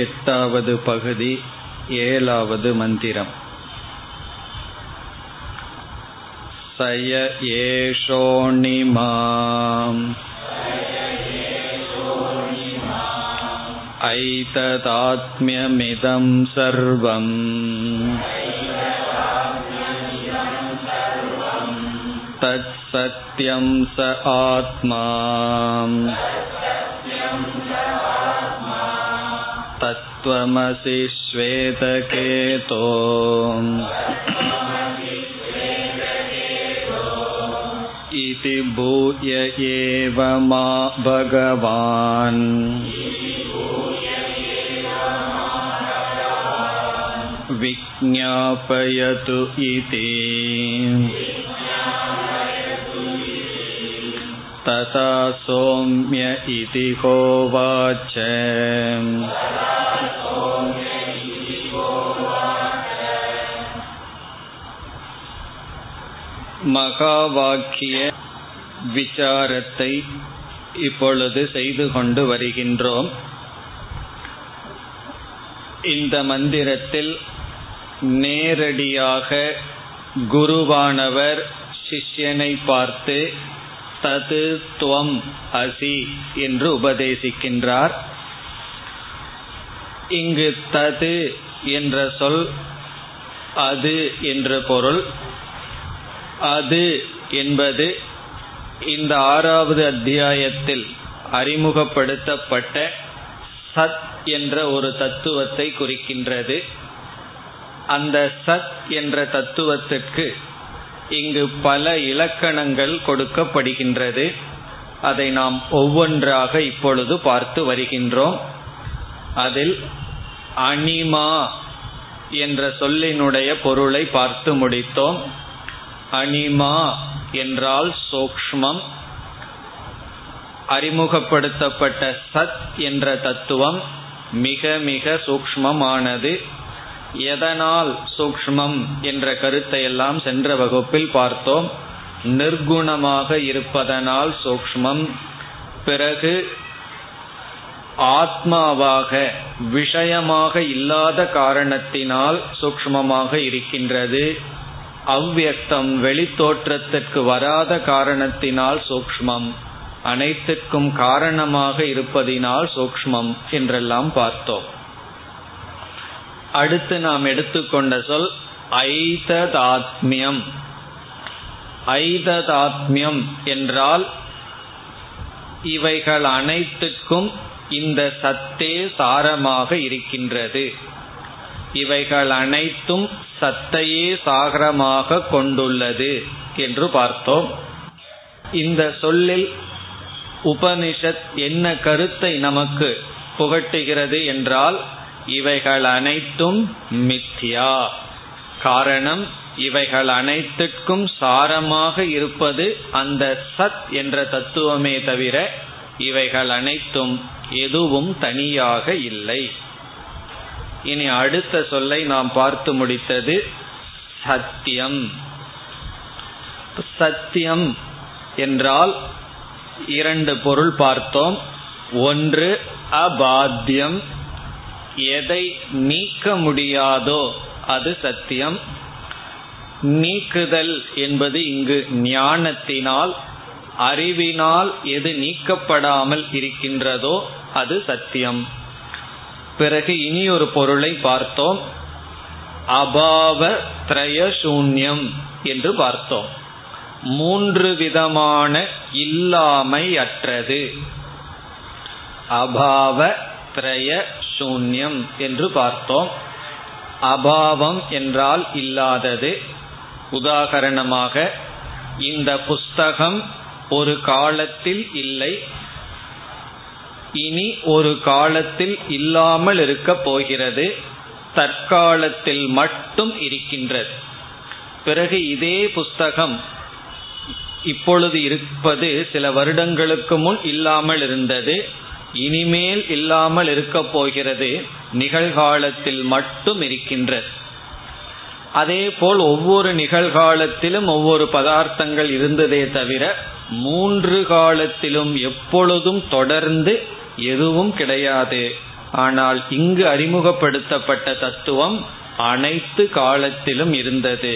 எட்டாவது பகுதி, ஏழாவது மந்திரம். சய ஏஷோணிமாம் ஐததாத்ம்யமிதம் சர்வம் தத் சத்யம் ச ஆத்மா தத்வமசி ஸ்வேதகேதோ இதி பூய ஏவ மா பகவான் விஜ்ஞாபயது இதி ததா சோம்ய இதி ஹோவாச்ச. மகா வாக்கிய விசாரத்தை இப்பொழுது செய்து கொண்டு வருகின்றோம். இந்த மந்திரத்தில் நேரடியாக குருவானவர் சிஷ்யனை பார்த்து தது துவம் அசி என்று உபதேசிக்கின்றார். இங்கு தது என்ற சொல் அது என்று பொருள். அது என்பது இந்த ஆறாவது அத்தியாயத்தில் அறிமுகப்படுத்தப்பட்ட சத் என்ற ஒரு தத்துவத்தை குறிக்கின்றது. அந்த சத் என்ற தத்துவத்திற்கு இங்கு பல இலக்கணங்கள் கொடுக்கப்படுகின்றது. அதை நாம் ஒவ்வொன்றாக இப்பொழுது பார்த்து வருகின்றோம். அதில் அனிமா என்ற சொல்லினுடைய பொருளை பார்த்து முடித்தோம். அனிமா என்றால் சூக்ஷ்மம். அறிமுகப்படுத்தப்பட்ட சத் என்ற தத்துவம் மிக மிக சூக்ஷ்மமானது. எதனால் சூக்ஷ்மம் என்ற கருத்தை எல்லாம் சென்ற வகுப்பில் பார்த்தோம். நிர்குணமாக இருப்பதனால் சூக்ஷ்மம். பிறகு ஆத்மாவாக விஷயமாக இல்லாத காரணத்தினால் சூக்ஷ்மமாக இருக்கின்றது. அவ்வியக்தம் வெளித்தோற்றத்திற்கு வராத காரணத்தினால் சூக்ஷ்மம். அனைத்துக்கும் காரணமாக இருப்பதினால் சூக்ஷ்மம் என்றெல்லாம் பார்த்தோம். அடுத்து நாம் எடுத்துக்கொண்ட சொல் ஐததாத்மியம். ஐததாத்மியம் என்றால் இவைகள் அனைத்துக்கும் இந்த சத்தே சாரமாக இருக்கின்றது. இவைகள் அனைத்தும் சத்தையே சாகரமாக கொண்டுள்ளது என்று பார்த்தோம். இந்த சொல்லில் உபனிஷத் என்ன கருத்தை நமக்கு புகட்டுகிறது என்றால் இவைகள் அனைத்தும் மித்யா. காரணம், இவைகள் அனைத்துக்கும் சாரமாக இருப்பது அந்த சத் என்ற தத்துவமே தவிர இவைகள் அனைத்தும் எதுவும் தனியாக இல்லை. இனி அடுத்த சொல்லை நாம் பார்த்து முடித்தது சத்தியம். சத்தியம் என்றால் இரண்டு பொருள் பார்த்தோம். ஒன்று அபாத்தியம், எதை நீக்க முடியாதோ அது சத்தியம். நீக்குதல் என்பது இங்கு ஞானத்தினால், அறிவினால் எது நீக்கப்படாமல் இருக்கின்றதோ அது சத்தியம். பிறகு இனி ஒரு பொருளை பார்த்தோம், அபாவ திரயசூன்யம் என்று பார்த்தோம். மூன்று விதமான இல்லாமை அற்றது, அபாவ திரய சூன்யம் என்று பார்த்தோம். அபாவம் என்றால் இல்லாதது. உதாரணமாக, இந்த புஸ்தகம் ஒரு காலத்தில் இல்லை, இனி ஒரு காலத்தில் இல்லாமல் இருக்க போகிறது, தற்காலத்தில் மட்டும் இருக்கின்றது. பிறகு இதே புஸ்தகம் இப்பொழுது இருப்பது சில வருடங்களுக்கு முன் இல்லாமல் இருந்தது, இனிமேல் இல்லாமல் இருக்க போகிறது, நிகழ்காலத்தில் மட்டும் இருக்கின்றது. அதேபோல் ஒவ்வொரு நிகழ்காலத்திலும் ஒவ்வொரு பதார்த்தங்கள் இருந்ததே தவிர மூன்று காலத்திலும் எப்பொழுதும் தொடர்ந்து எதுவும் கிடையாது. ஆனால் இங்கு அறிமுகப்படுத்தப்பட்ட தத்துவம் அனைத்து காலத்திலும் இருந்தது.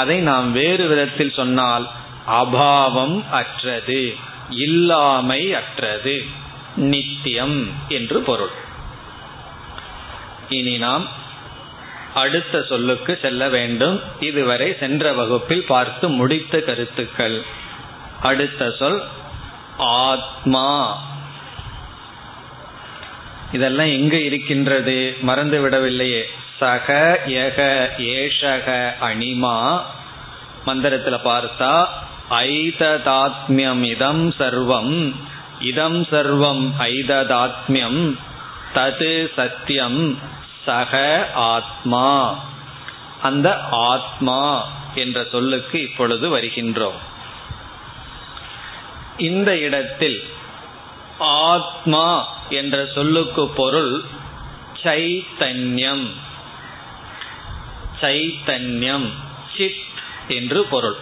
அதை நாம் வேறு விதத்தில் சொன்னால் அபாவம் அற்றது, இல்லாமை அற்றது, நித்தியம் என்று பொருள். இனி நாம் அடுத்த சொல்லுக்கு செல்ல வேண்டும். இதுவரை சென்ற வகுப்பில் பார்த்து முடித்த கருத்துக்கள். அடுத்த சொல் ஆத்மா. இதெல்லாம் எங்க இருக்கின்றது? மறந்துவிடவில்லையே. சக யக ஏஷக அனிமா மந்திரத்துல பார்த்தா ஐததாத்மியம் இதம் சர்வம், இதம் சர்வம் ஐததாத்மியம், தது சத்தியம், சக ஆத்மா. அந்த ஆத்மா என்ற சொல்லுக்கு இப்பொழுது வருகின்றோம். இந்த இடத்தில் ஆத்மா என்ற சொல்லுக்கு பொருள் சைத்தன்யம். சைத்தன்யம் சித் என்று பொருள்,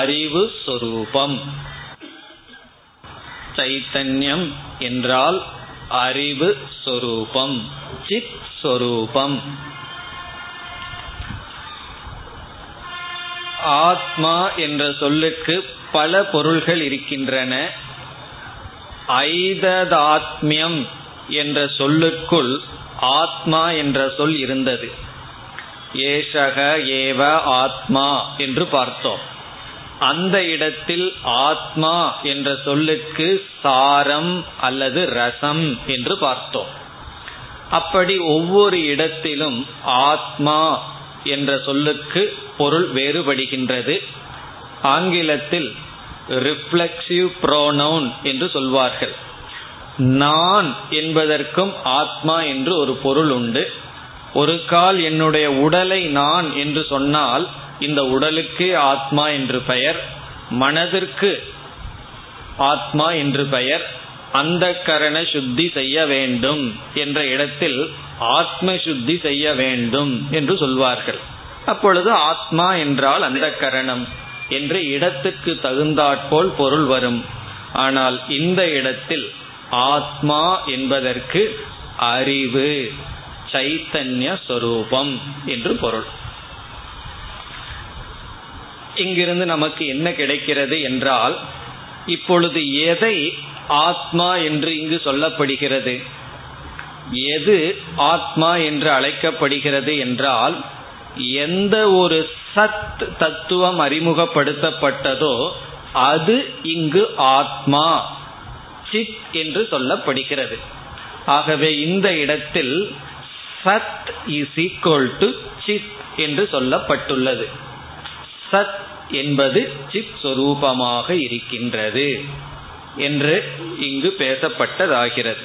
அறிவு சொரூபம். சைத்தன்யம் என்றால் அறிவு சொரூபம், சித் சொரூபம். ஆத்மா என்ற சொல்லுக்கு பல பொருள்கள் இருக்கின்றன. ஐததாத்மியம் என்ற சொல்லுக்குள் ஆத்மா என்ற சொல் இருந்தது. ஏஷக ஏவ ஆத்மா என்று பார்த்தோம். அந்த இடத்தில் ஆத்மா என்ற சொல்லுக்கு சாரம் அல்லது ரசம் என்று பார்த்தோம். அப்படி ஒவ்வொரு இடத்திலும் ஆத்மா என்ற சொல்லுக்கு பொருள் வேறுபடுகின்றது. ஆங்கிலத்தில் ரிஃப்ளெக்சிவ் ப்ரோனவுன் என்று சொல்வார்கள். நான் என்பதற்கும் ஆத்மா என்று ஒரு பொருள் உண்டு. ஒரு கால் என்னுடைய உடலை நான் என்று சொன்னால் இந்த உடலுக்கு ஆத்மா என்று பெயர், மனதிற்கு ஆத்மா என்று பெயர். அந்த கரண சுத்தி செய்ய வேண்டும் என்ற இடத்தில் ஆத்ம சுத்தி செய்ய வேண்டும் என்று சொல்வார்கள். அப்பொழுது ஆத்மா என்றால் அந்த கரணம் என்று இடத்துக்கு தகுந்தாற்போல் பொருள் வரும். ஆனால் இந்த இடத்தில் ஆத்மா என்பதற்கு அறிவு சைத்தன்ய சொரூபம் என்று பொருள். இங்கிருந்து நமக்கு என்ன கிடைக்கிறது என்றால், இப்பொழுது எதை ஆத்மா என்று இங்கு சொல்லப்படுகிறது, எது ஆத்மா என்று அழைக்கப்படுகிறது என்றால், எந்த ஒரு சத் தத்துவம் அறிமுகப்படுத்தப்பட்டதோ அது இங்கு ஆத்மா சித் என்று சொல்லப்படுகிறது. ஆகவே இந்த இடத்தில் சத் இஸ் ஈக்வல் டு சித் என்று சொல்லப்பட்டுள்ளது. சத் என்பது சித் சொரூபமாக இருக்கின்றது என்று இங்கு பேசப்பட்டதாகிறது.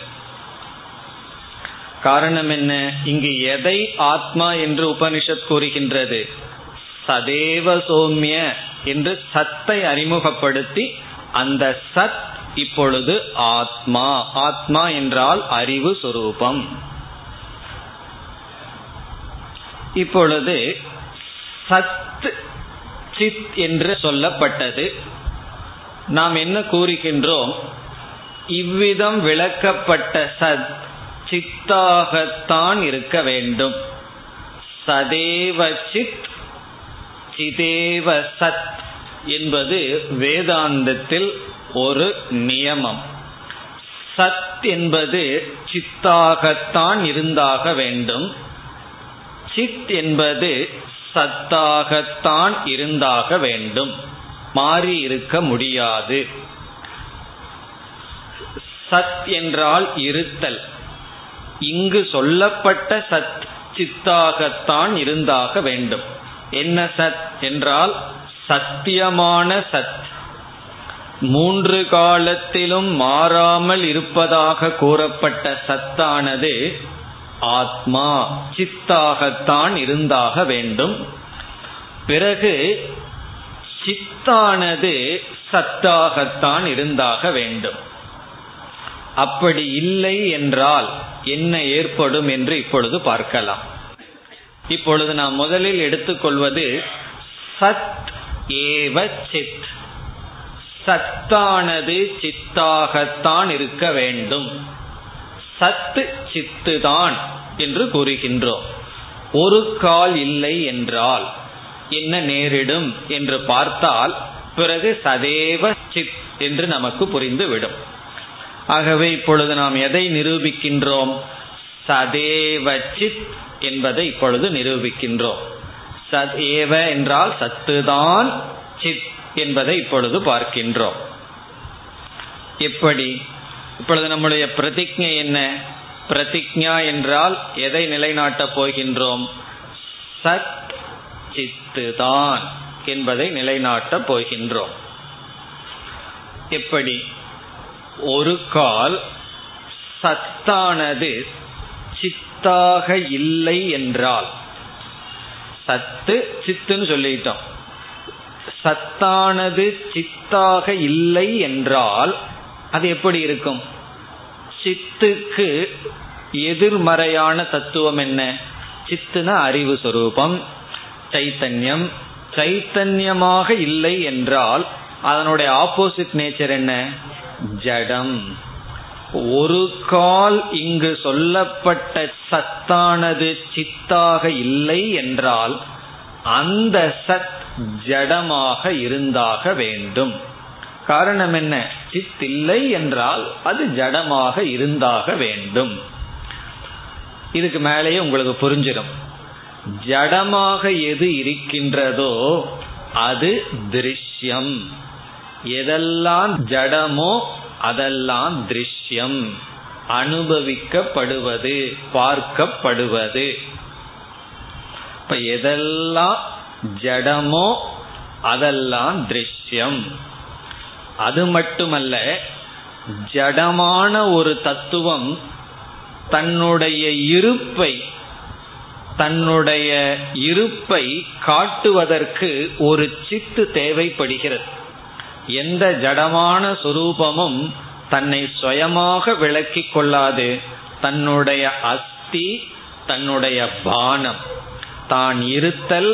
காரணம் என்ன? இங்கு எதை ஆத்மா என்று உபனிஷத் கூறுகின்றது? சதேவ சோம்ய என்று சத்தை அறிமுகப்படுத்தி அந்த சத் இப்பொழுது ஆத்மா. ஆத்மா என்றால் அறிவு சொரூபம். இப்பொழுது சத் சித் என்று சொல்லப்பட்டது. நாம் என்ன கூறுகின்றோம்? இவ்விதம் விளக்கப்பட்ட சத் சித்தாகத்தான் இருக்க வேண்டும். சதேவ சித் சிதேவ சத் என்பது வேதாந்தத்தில் ஒரு நியமம். சத் என்பது சித்தாகத்தான் இருந்தாக வேண்டும், சித் என்பது சத்தாகத்தான் இருந்தாக வேண்டும், மாறி இருக்க முடியாது. சத் என்றால் இருத்தல். இங்கு சொல்லப்பட்ட சத் சித்தாகத்தான் இருந்தாக வேண்டும். என்ன சத் என்றால் சத்தியமான சத், மூன்று காலத்திலும் மாறாமல் இருப்பதாக கூறப்பட்ட சத்தானது ஆத்மா சித்தாகத்தான் இருந்தாக வேண்டும். பிறகு சித்தானது சத்தாகத்தான் இருந்தாக வேண்டும். அப்படி இல்லை என்றால் என்ன ஏற்படும் என்று இப்பொழுது பார்க்கலாம். இப்பொழுது நாம் முதலில் எடுத்துக்கொள்வது சத் ஏவ சித். சத்தானது சித்தாகத்தான் இருக்க வேண்டும், சத்து சித்துதான் என்று கூறுகின்றோம். ஒரு கால் இல்லை என்றால் என்ன நேரிடும் என்று பார்த்தால் பிறகு சதேவ சித் என்று நமக்கு புரிந்துவிடும். ஆகவே இப்பொழுது நாம் எதை நிரூபிக்கின்றோம்? சதேவ சித் என்பதை இப்பொழுது நிரூபிக்கின்றோம். சதேவ என்றால் சத்துதான், சித் என்பதை இப்பொழுது பார்க்கின்றோம். எப்படி? இப்பொழுது நம்முடைய பிரதிஜை என்ன? பிரதிஜா என்றால் எதை நிலைநாட்டப் போகின்றோம்? சத் சித்துதான் என்பதை நிலைநாட்டப் போகின்றோம். எப்படி? ஒரு கால் சத்தானது சித்தாக இல்லை என்றால், சத்து சித்துன்னு சொல்லிட்டோம், சத்தானது சித்தாக இல்லை என்றால் அது எப்படி இருக்கும்? சித்துக்கு எதிர்மறையான தத்துவம் என்ன? சித்துனா அறிவு சொரூபம், சைத்தன்யம். சைத்தன்யமாக இல்லை என்றால் அதனுடைய ஆப்போசிட் நேச்சர் என்ன? ஜடம். ஒரு கால் இங்கு சொல்லப்பட்ட சத்தானது சித்தாக இல்லை என்றால் அந்த சத் ஜடமாக இருந்தாக வேண்டும். காரணம் என்ன? சித் இல்லை என்றால் அது ஜடமாக இருந்தாக வேண்டும். இதுக்கு மேலேயே உங்களுக்கு புரிஞ்சிடும். ஜடமாக எது இருக்கின்றதோ அது திருஷ்யம். எதெல்லாம் ஜடமோ அதெல்லாம் திருஷ்யம், அனுபவிக்கப்படுவது, பார்க்கப்படுவது. இப்ப எதெல்லாம் ஜடமோ அதெல்லாம் திருஷ்யம். அது மட்டுமல்ல, ஜடமான ஒரு தத்துவம் தன்னுடைய இருப்பை காட்டுவதற்கு ஒரு சித்து தேவைப்படுகிறது. எந்த ஜடமான சுரூபமும் தன்னை சுயமாக விளக்கி கொள்ளாது. தன்னுடைய அஸ்தி, தன்னுடைய பானம், தான் இருத்தல்,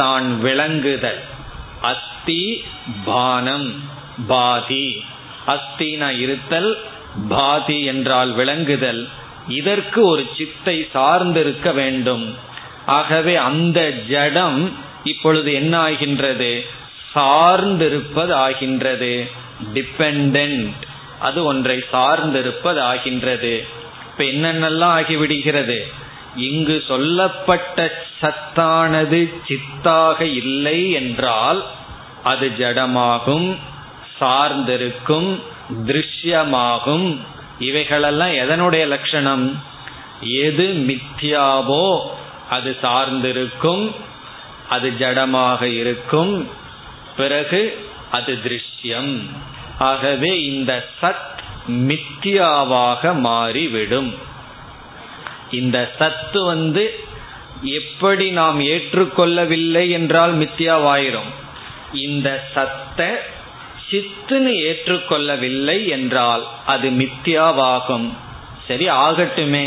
தான் விளங்குதல். அஸ்தி பானம் பாதி. அஸ்தினா இருத்தல், பாதி என்றால் விளங்குதல். இதற்கு ஒரு சித்தை சார்ந்திருக்க வேண்டும். ஆகவே அந்த ஜடம் இப்பொழுது என்ன ஆகின்றது? சார்ந்திருப்பது ஆகின்றது, டிபெண்டன்ட். அது ஒன்றை சார்ந்திருப்பது ஆகின்றது. இப்ப என்னென்னலாம் ஆகிவிடுகிறது? இங்கு சொல்லப்பட்ட சத்தானது சித்தாக இல்லை என்றால் அது ஜடமாகும், சார்ந்திருக்கும், திருஷ்யமாகும். இவைகளெல்லாம் எதனுடைய லட்சணம்? எது மித்யாவோ அது சார்ந்திருக்கும், அது ஜடமாக இருக்கும், பிறகு அது திருஷ்யம். ஆகவே இந்த சத் மித்யாவாக மாறிவிடும். இந்த சத்து எப்படி நாம் ஏற்றுக்கொள்ளவில்லை என்றால் மித்யாவாயிரும். இந்த சத்தை சித்துன்னு ஏற்றுக்கொள்ளவில்லை என்றால் அது மித்யாவாகும். சரி, ஆகட்டுமே,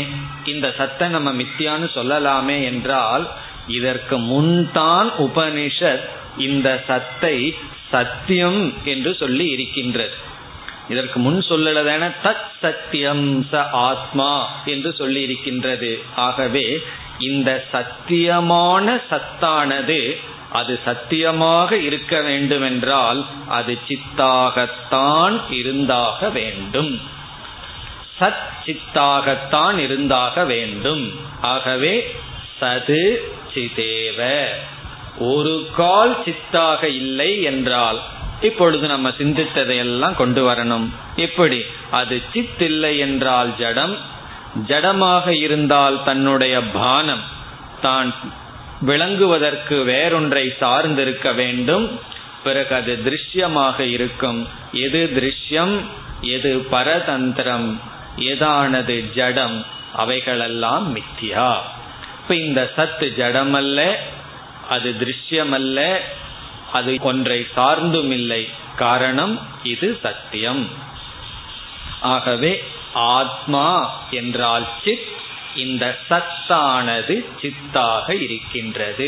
இந்த சத்தை நம்ம மித்யான்னு சொல்லலாமே என்றால் இதற்கு முன்தான் உபனிஷத் இந்த சத்தை சத்தியம் என்று சொல்லி இருக்கின்றது. இதற்கு முன் சொல்லலதான தத் சத்தியம் ச ஆத்மா என்று சொல்லி இருக்கின்றது. ஆகவே இந்த சத்தியமான சத்தானது அது சத்தியமாக இருக்க வேண்டுமென்றால் அது சித்தாகத்தான் இருந்தாக வேண்டும், சத் சித்தாகத்தான் இருந்தாக வேண்டும். ஆகவே சது சிதேவ. ஒரு கால் சித்தாக இல்லை என்றால் இப்பொழுது நம்ம சிந்தித்ததையெல்லாம் கொண்டு வரணும். எப்படி? அது சித் இல்லை என்றால் ஜடம், ஜடமாக இருந்தால் தன்னுடைய பானம், தான் விளங்குவதற்கு வேறொன்றை சார்ந்திருக்க வேண்டும், பிறகு அது திருஷ்யமாக இருக்கும். எது திருஷ்யம், எது பரதந்திரம், எதானது ஜடம், அவைகளெல்லாம் மித்யா. இப்ப இந்த சத்து ஜடமல்ல, அது திருஷ்யமல்ல, அது ஒன்றை சார்ந்தும் இல்லை. காரணம், இது சத்தியம். ஆகவே ஆத்மா என்றால் சித், இந்த சத்தானது சித்தாக இருக்கின்றது.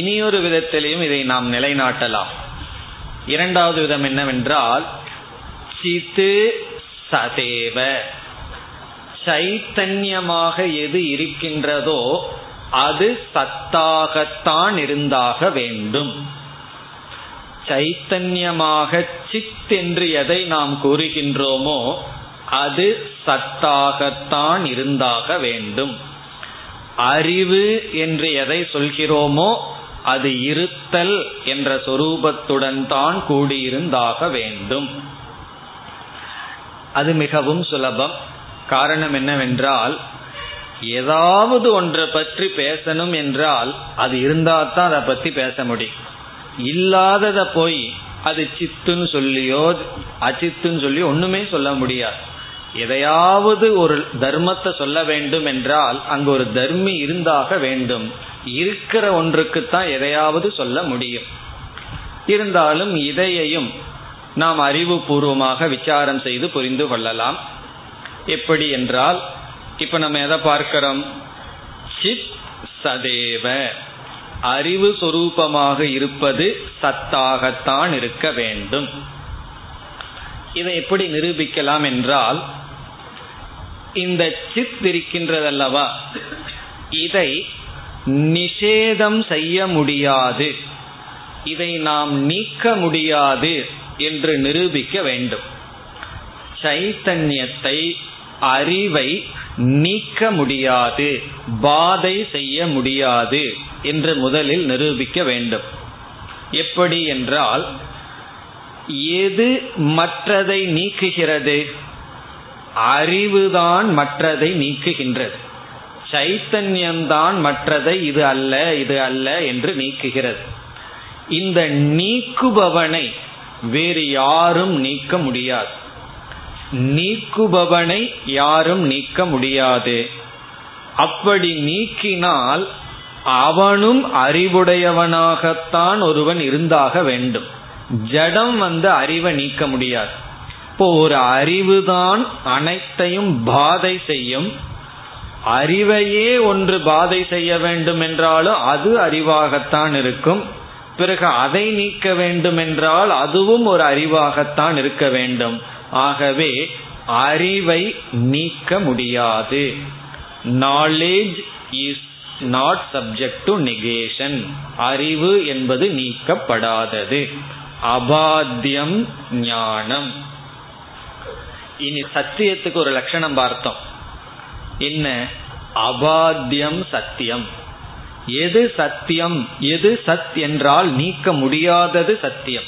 இனியொரு விதத்திலையும் இதை நாம் நிலைநாட்டலாம். இரண்டாவது விதம் என்னவென்றால் சித்து சதேவ. சைத்தன்யமாக எது இருக்கின்றதோ அது சத்தாகத்தான் இருந்தாக வேண்டும். சைத்தன்யமாக சித் என்று எதை நாம் கூறுகின்றோமோ அது சத்தாகத்தான் இருந்தாக வேண்டும். அறிவு என்று எதை சொல்கிறோமோ அது இருத்தல் என்ற சொரூபத்துடன் தான் கூடியிருந்தாக வேண்டும். அது மிகவும் சுலபம். காரணம் என்னவென்றால், ஏதாவது ஒன்றை பற்றி பேசணும் என்றால் அது இருந்தால் தான் அதை பற்றி பேச முடியும். இல்லாததை போய் அது சித்துன்னு சொல்லியோ அச்சித்துன்னு சொல்லி ஒன்றுமே சொல்ல முடியாது. எதையாவது ஒரு தர்மத்தை சொல்ல வேண்டும் என்றால் அங்கு ஒரு தர்மி இருந்தாக வேண்டும். இருக்கிற ஒன்றுக்குத்தான் எதையாவது சொல்ல முடியும். இருந்தாலும் இதையையும் நாம் அறிவுபூர்வமாக விசாரம் செய்து புரிந்து கொள்ளலாம். எப்படி என்றால், இப்ப நம்ம எதை பார்க்கிறோம்? சித் சதேவ, அறிவு சொரூபமாக இருப்பது சத்தாகத்தான் இருக்க வேண்டும். இதை எப்படி நிரூபிக்கலாம் என்றால், இந்த சித் இருக்கின்றதல்லவா, இதை நிஷேதம் செய்ய முடியாது, இதை நாம் நீக்க முடியாது என்று நிரூபிக்க வேண்டும். சைத்தன்யத்தை, அறிவை நீக்க முடியாது, பாதை செய்ய முடியாது என்று முதலில் நிரூபிக்க வேண்டும். எப்படி என்றால், எது மற்றதை நீக்குகிறது? அறிவுதான் மற்றதை நீக்குகின்றது. சைத்தன்யம்தான் மற்றதை இது அல்ல இது அல்ல என்று நீக்குகிறது. இந்த நீக்குபவனை வேறு யாரும் நீக்க முடியாது. நீக்குபவனை யாரும் நீக்க முடியாது. அப்படி நீக்கினால் அவனும் அறிவுடையவனாகத்தான் ஒருவன் இருந்தாக வேண்டும். ஜடம் அறிவை நீக்க முடியாது. இப்போ ஒரு அறிவுதான் அனைத்தையும் பாதை செய்யும். அறிவையே ஒன்று பாதை செய்ய வேண்டும் என்றாலும் அது அறிவாகத்தான் இருக்கும். பிறகு அதை நீக்க வேண்டும் என்றால் அதுவும் ஒரு அறிவாகத்தான் இருக்க வேண்டும். ஆகவே அறிவை நீக்க முடியாது. Knowledge is not subject to negation. அறிவு என்பது நீக்கப்படாதது. அபாத்தியம் ஞானம். இனி சத்தியத்துக்கு ஒரு லட்சணம் பார்த்தோம். என்ன? அபாத்தியம் சத்தியம். எது சத்தியம்? எது சத் என்றால் நீக்க முடியாதது சத்தியம்.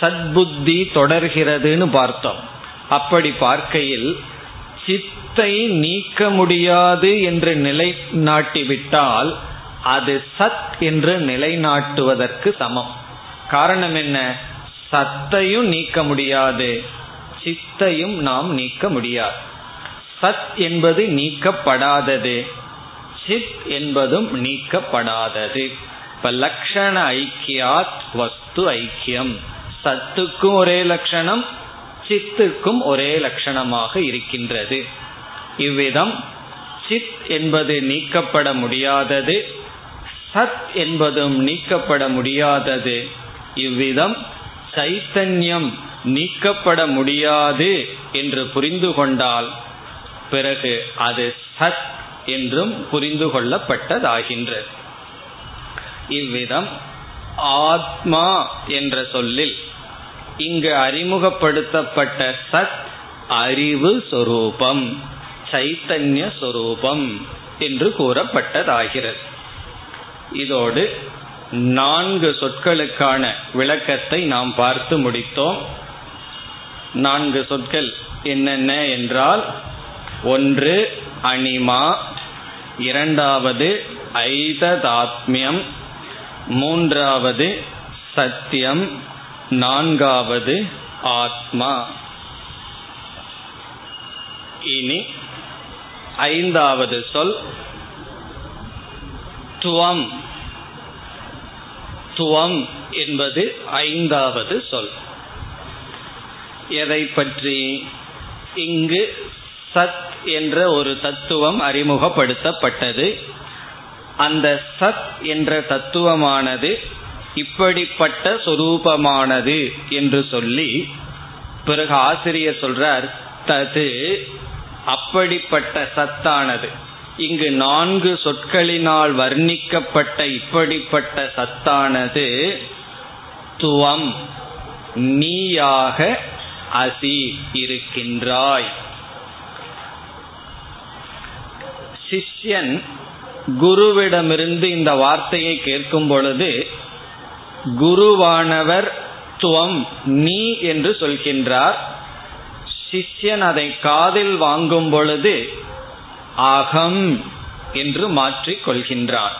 சத்புத்தி தொடர்கிறதுன்னு பார்த்தோம். அப்படி பார்க்கையில் சித்தை நீக்க முடியாது என்று நிலைநாட்டிவிட்டால் அது சத் என்று நிலைநாட்டுவதற்கு சமம். காரணம் என்ன? சத்தையும் நீக்க முடியாது, சித்தையும் நாம் நீக்க முடியாது. சத் என்பது நீக்கப்படாதது, சித் என்பதும் நீக்கப்படாதது. இப்ப லக்ஷண ஐக்கியாத் வஸ்து ஐக்கியம். சத்துக்கும் ஒரே லட்சணம், சித்துக்கும் ஒரே லட்சணமாக இருக்கின்றது. இவ்விதம் சித் என்பது நீக்கப்பட முடியாதது, சத் என்பதும் நீக்கப்பட முடியாதது. இவ்விதம் சைத்தன்யம் நீக்கப்பட முடியாது என்று புரிந்து கொண்டால் பிறகு அது சத் என்றும் புரிந்து கொள்ளப்பட்டதாகின்றது. இவ்விதம் ஆத்மா என்ற சொல்லில் இங்கு அறிமுகப்படுத்தப்பட்ட சத் அறிவு சொரூபம், சைத்தன்ய சொரூபம் என்று கூறப்பட்டதாகிறது. இதோடு 4 சொற்களுக்கான விளக்கத்தை நாம் பார்த்து முடித்தோம். 4 சொற்கள் என்னென்ன என்றால், 1 அனிமா, 2 ஐததாத்மியம், 3 சத்தியம், 4 ஆத்மா. இனி 5வது சொல் துவம். துவம் என்பது 5வது சொல். எதை பற்றி? இங்கு சத் என்ற ஒரு தத்துவம் அறிமுகப்படுத்தப்பட்டது. அந்த சத் என்ற தத்துவமானது இப்படிப்பட்ட சொரூபமானது என்று சொல்லி பிறகு ஆசிரியர் சொல்றார், தது அப்படிப்பட்ட சத்தானது, இங்கு 4 சொற்களினால் வர்ணிக்கப்பட்ட இப்படிப்பட்ட சத்தானது துவம் நீயாக அசி இருக்கின்றாய். சிஷ்யன் குருவிடமிருந்து இந்த வார்த்தையை கேட்கும் பொழுது குருவானவர் துவம் நீ என்று சொல்கின்றார். சிஷ்யன் அதை காதில் வாங்கும் பொழுது அகம் என்று மாற்றிக் கொள்கின்றான்,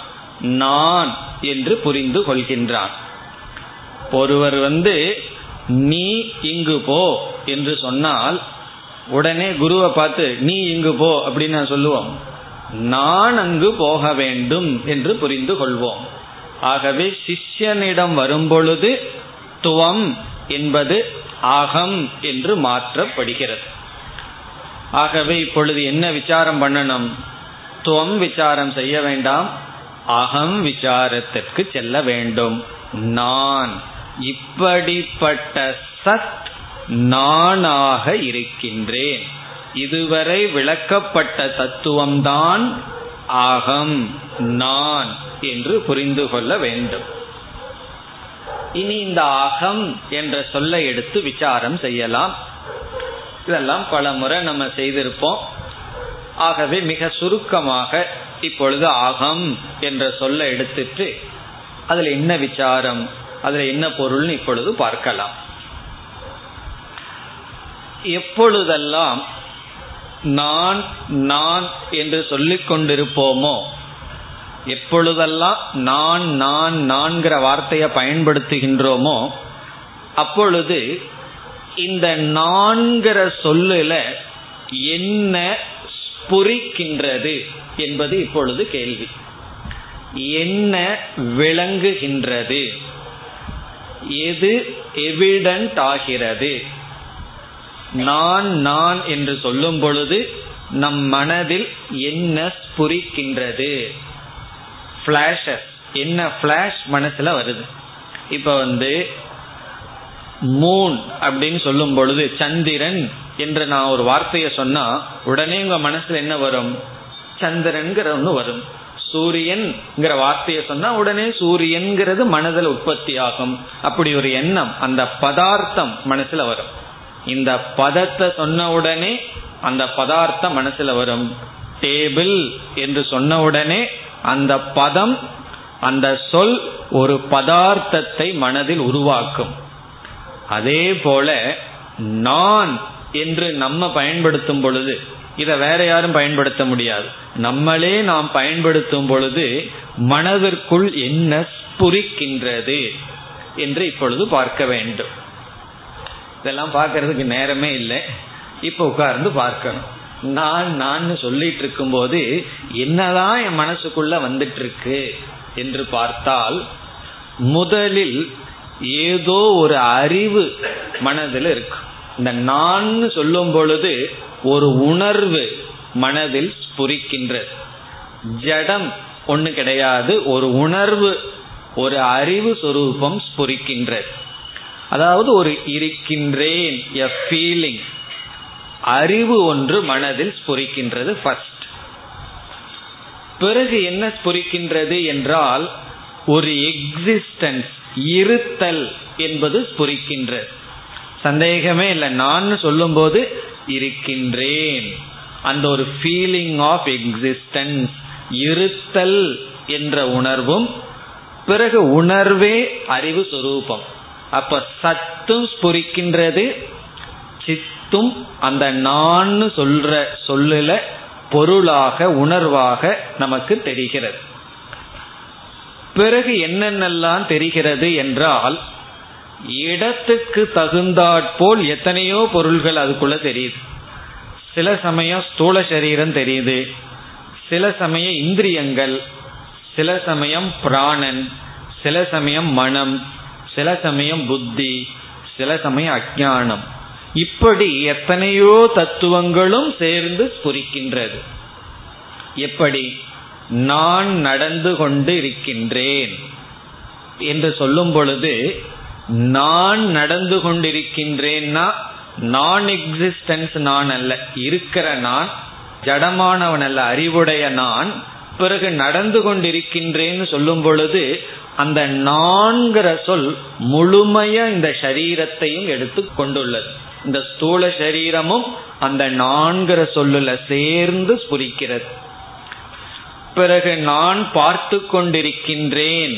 நான் என்று புரிந்து கொள்கின்றான். ஒருவர் நீ இங்கு போ என்று சொன்னால் உடனே குருவை பார்த்து நீ இங்கு போ அப்படின்னு நான் சொல்லுவோம், நான் அங்கு போக வேண்டும் என்று புரிந்து கொள்வோம். ஆகவே சிஷ்யனிடம் வரும்பொழுது துவம் என்பது அகம் என்று மாற்றப்படுகிறது. ஆகவே இப்பொழுது என்ன விசாரம் பண்ணணும்? துவம் விசாரம் செய்ய வேண்டாம், அகம் விசாரத்திற்கு செல்ல வேண்டும். நான் இப்படிப்பட்ட சத் நானாக இருக்கின்றேன். இதுவரை விளக்கப்பட்ட தத்துவம்தான் அகம், நான் என்று புரிந்து கொள்ள வேண்டும். இனி இந்த அகம் என்ற சொல்லை எடுத்து விசாரம் செய்யலாம். இதெல்லாம் பல முறை நம்ம செய்திருப்போம். ஆகவே மிக சுருக்கமாக இப்பொழுது அகம் என்ற சொல்லை எடுத்துட்டு அதில் என்ன விசாரம், அதில் என்ன பொருள்னு இப்பொழுது பார்க்கலாம். எப்பொழுதெல்லாம் நான் நான் என்று சொல்லிக் கொண்டிருப்போமோ, எப்பொழுதெல்லாம் நான் நான் நான்கிற வார்த்தையை பயன்படுத்துகின்றோமோ, அப்பொழுது இந்த நான்கிற சொல்லுல என்ன ஸ்புரிக்கின்றது என்பது இப்பொழுது கேள்வி. என்ன விளங்குகின்றது, எது எவிடென்ட் ஆகிறது? நான் நான் என்று சொல்லும் பொழுது நம் மனதில் என்ன ஸ்புரிக்கின்றது? ஃபிளாஷஸ், என்ன ஃபிளாஷ் மனசுல வருது? இப்ப மூன் அப்படின்னு சொல்லும் பொழுது, சந்திரன் என்று நான் ஒரு வார்த்தையை சொன்னா உடனே உங்க மனசுல என்ன வரும்? சந்திரன்கிற ஒன்று வரும். சூரியன்கிற வார்த்தையை சொன்னா உடனே சூரியன்கிறது மனதில் உற்பத்தி ஆகும். அப்படி ஒரு எண்ணம், அந்த பதார்த்தம் மனசுல வரும். இந்த பதத்தை சொன்ன உடனே அந்த பதார்த்தம் மனசுல வரும். டேபிள் என்று சொன்ன உடனே அந்த பதம், அந்த சொல் ஒரு பதார்த்தத்தை மனதில் உருவாக்கும். அதே போல நான் என்று நம்ம பயன்படுத்தும் பொழுது, இதை வேற யாரும் பயன்படுத்த முடியாது, நம்மளே நாம் பயன்படுத்தும் பொழுது மனதிற்குள் என்ன ஸ்புரிக்கின்றது என்று இப்பொழுது பார்க்க வேண்டும். இதெல்லாம் பார்க்கறதுக்கு நேரமே இல்லை, இப்போ உட்கார்ந்து பார்க்கணும். நான் நான் சொல்லிட்டு இருக்கும் போது என்னதான் என் மனசுக்குள்ள வந்துட்டு இருக்கு என்று பார்த்தால், முதலில் ஏதோ ஒரு அறிவு மனதில் இருக்கு. இந்த நான் சொல்லும் பொழுது ஒரு உணர்வு மனதில் ஸ்புரிக்கின்றது. ஜடம் ஒன்று கிடையாது, ஒரு உணர்வு, ஒரு அறிவு சொரூபம் ஸ்புரிக்கின்றது. அதாவது ஒரு இருக்கின்றேன், எ ஃபீலிங், அறிவு ஒன்று மனதில் ஸ்புரிக்கின்றது ஃபர்ஸ்ட். பிறகு என்ன ஸ்புரிக்கின்றது என்றால் ஒரு எக்ஸிஸ்டன்ஸ், இருத்தல் என்பது ஸ்புரிக்கின்றது. சந்தேகமே இல்லை, நான் சொல்லும் போது இருக்கின்றேன், அந்த ஒரு ஃபீலிங் ஆஃப் எக்ஸிஸ்டன்ஸ், இருத்தல் என்ற உணர்வும், பிறகு உணர்வே அறிவு சொரூபம். அப்ப சத்தும் ஸ்புரிக்கின்றது, சித்தும் அந்த நான் சொல்ற சொல்லுல பொருளாக உணர்வாக நமக்கு தெரிகிறது. பிறகு என்னென்னலாம் தெரிகிறது என்றால், இடத்துக்கு தகுந்தாற்போல் எத்தனையோ பொருள்கள் அதுக்குள்ள தெரியுது. சில சமயம் ஸ்தூல சரீரம் தெரியுது, சில சமயம் இந்திரியங்கள், சில சமயம் பிராணன், சில சமயம் மனம், சில சமயம் புத்தி, சில சமயம் அஜானம். இப்படி எத்தனையோ தத்துவங்களும் சேர்ந்து ஸ்புரிக்கின்றது. எப்படி நான் நடந்து கொண்டு இருக்கின்றேன் என்று சொல்லும் பொழுது, நான் நடந்து கொண்டிருக்கின்றேன்னா நான் எக்ஸிஸ்டன்ஸ் நான் அல்ல, இருக்கிற நான், ஜடமானவன் அல்ல, அறிவுடைய நான். பிறகு நடந்து கொண்டிருக்கின்றேன்னு சொல்லும் பொழுது அந்த நான்கிற சொல் முழுமையா இந்த சரீரத்தையும் எடுத்து கொண்டுள்ளது. இந்த ஸ்தூல சரீரமும் அந்த நான்கிற சொல்லுல சேர்ந்து ஸ்புரிக்கிறது. பிறகு நான் பார்த்து கொண்டிருக்கின்றேன்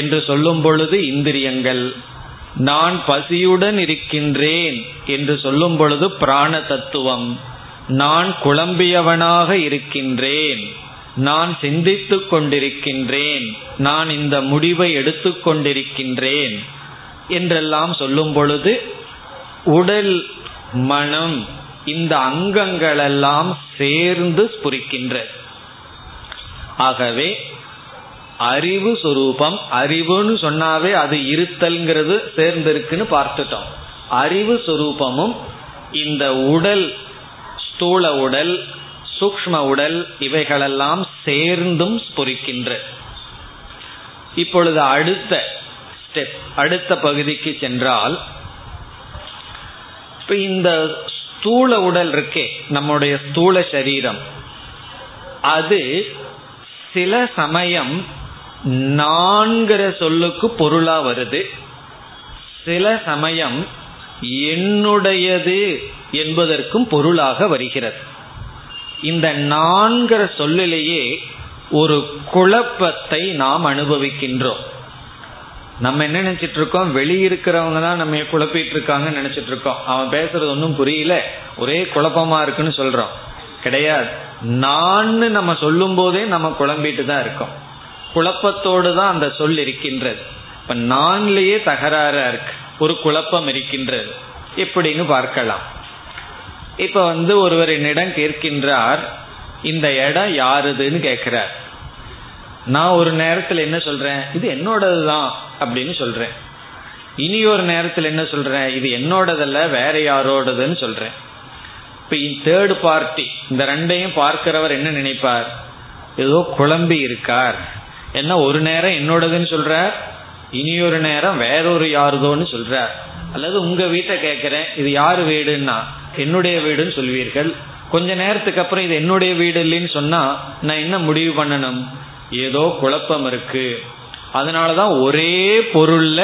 என்று சொல்லும் பொழுது இந்திரியங்கள், நான் பசியுடன் இருக்கின்றேன் என்று சொல்லும் பொழுது பிராண தத்துவம், நான் குழம்பியவனாக இருக்கின்றேன், நான் சிந்தித்து கொண்டிருக்கின்றேன், நான் இந்த முடிவை எடுத்து கொண்டிருக்கின்றேன் என்றெல்லாம் சொல்லும் பொழுது உடல், மனம், இந்த அங்கங்களெல்லாம் சேர்ந்து ஸ்புரிக்கின்ற. ஆகவே அறிவு சுரூபம், அறிவுன்னு சொன்னாவே அது இருத்தல்ங்கிறது சேர்ந்திருக்குன்னு பார்த்துட்டோம். அறிவு சுரூபமும் இந்த உடல், ஸ்தூல உடல், சூக்ஷ்ம உடல், இவைகளெல்லாம் சேர்ந்தும் ஸ்புரிக்கின்ற. இப்பொழுது அடுத்த ஸ்டெப், அடுத்த பகுதிக்கு சென்றால், இப்போ இந்த ஸ்தூல உடல் இருக்கே, நம்முடைய ஸ்தூல சரீரம், அது சில சமயம் நான்கிற சொல்லுக்கு பொருளா வருது, சில சமயம் என்னுடையது என்பதற்கும் பொருளாக வருகிறது. இந்த நான்கிற சொல்லிலேயே ஒரு குழப்பத்தை நாம் அனுபவிக்கின்றோம். நம்ம என்ன நினைச்சிட்டு இருக்கோம், வெளியிருக்கிறவங்க தான் நம்ம குழப்பிட்டு இருக்காங்கன்னு நினைச்சிட்டு இருக்கோம். அவன் பேசுறது ஒன்றும் புரியல, ஒரே குழப்பமா இருக்குன்னு சொல்றோம். கிடையாது, நான்னு நம்ம சொல்லும் போதே நம்ம குழம்பிட்டு தான் இருக்கோம், குழப்பத்தோடு தான் அந்த சொல் இருக்கின்றது. இப்ப நான்லயே தகராறா இருக்கு, ஒரு குழப்பம் இருக்கின்றது. எப்படின்னு பார்க்கலாம். இப்ப ஒருவர் என்னிடம் கேட்கின்றார், இந்த இடம் யாருதுன்னு கேட்கிறார். நான் ஒரு நேரத்தில் என்ன சொல்றேன், இது என்னோடதுதான் அப்படின்னு சொல்றேன். இனி ஒரு நேரத்தில் என்ன சொல்றேன், இது என்னோடதல்ல வேற யாரோடதுன்னு சொல்றேன். இப்ப தேர்ட் பார்ட்டி, இந்த ரெண்டையும் பார்க்கிறவர் என்ன நினைப்பார், ஏதோ குழம்பி இருக்கார். என்ன ஒரு நேரம் என்னோடதுன்னு சொல்றார், இனி ஒரு நேரம் வேறொரு யாருதோன்னு சொல்றார். அல்லது உங்க வீட்டை கேட்கிறேன், இது யாரு வீடுன்னா என்னுடைய வீடுன்னு சொல்வீர்கள். கொஞ்ச நேரத்துக்கு அப்புறம் இது என்னுடைய வீடு இல்லைன்னு சொன்னா நான் என்ன முடிவு பண்ணணும், ஏதோ குழப்பம் இருக்கு. அதனாலதான் ஒரே பொருள்ல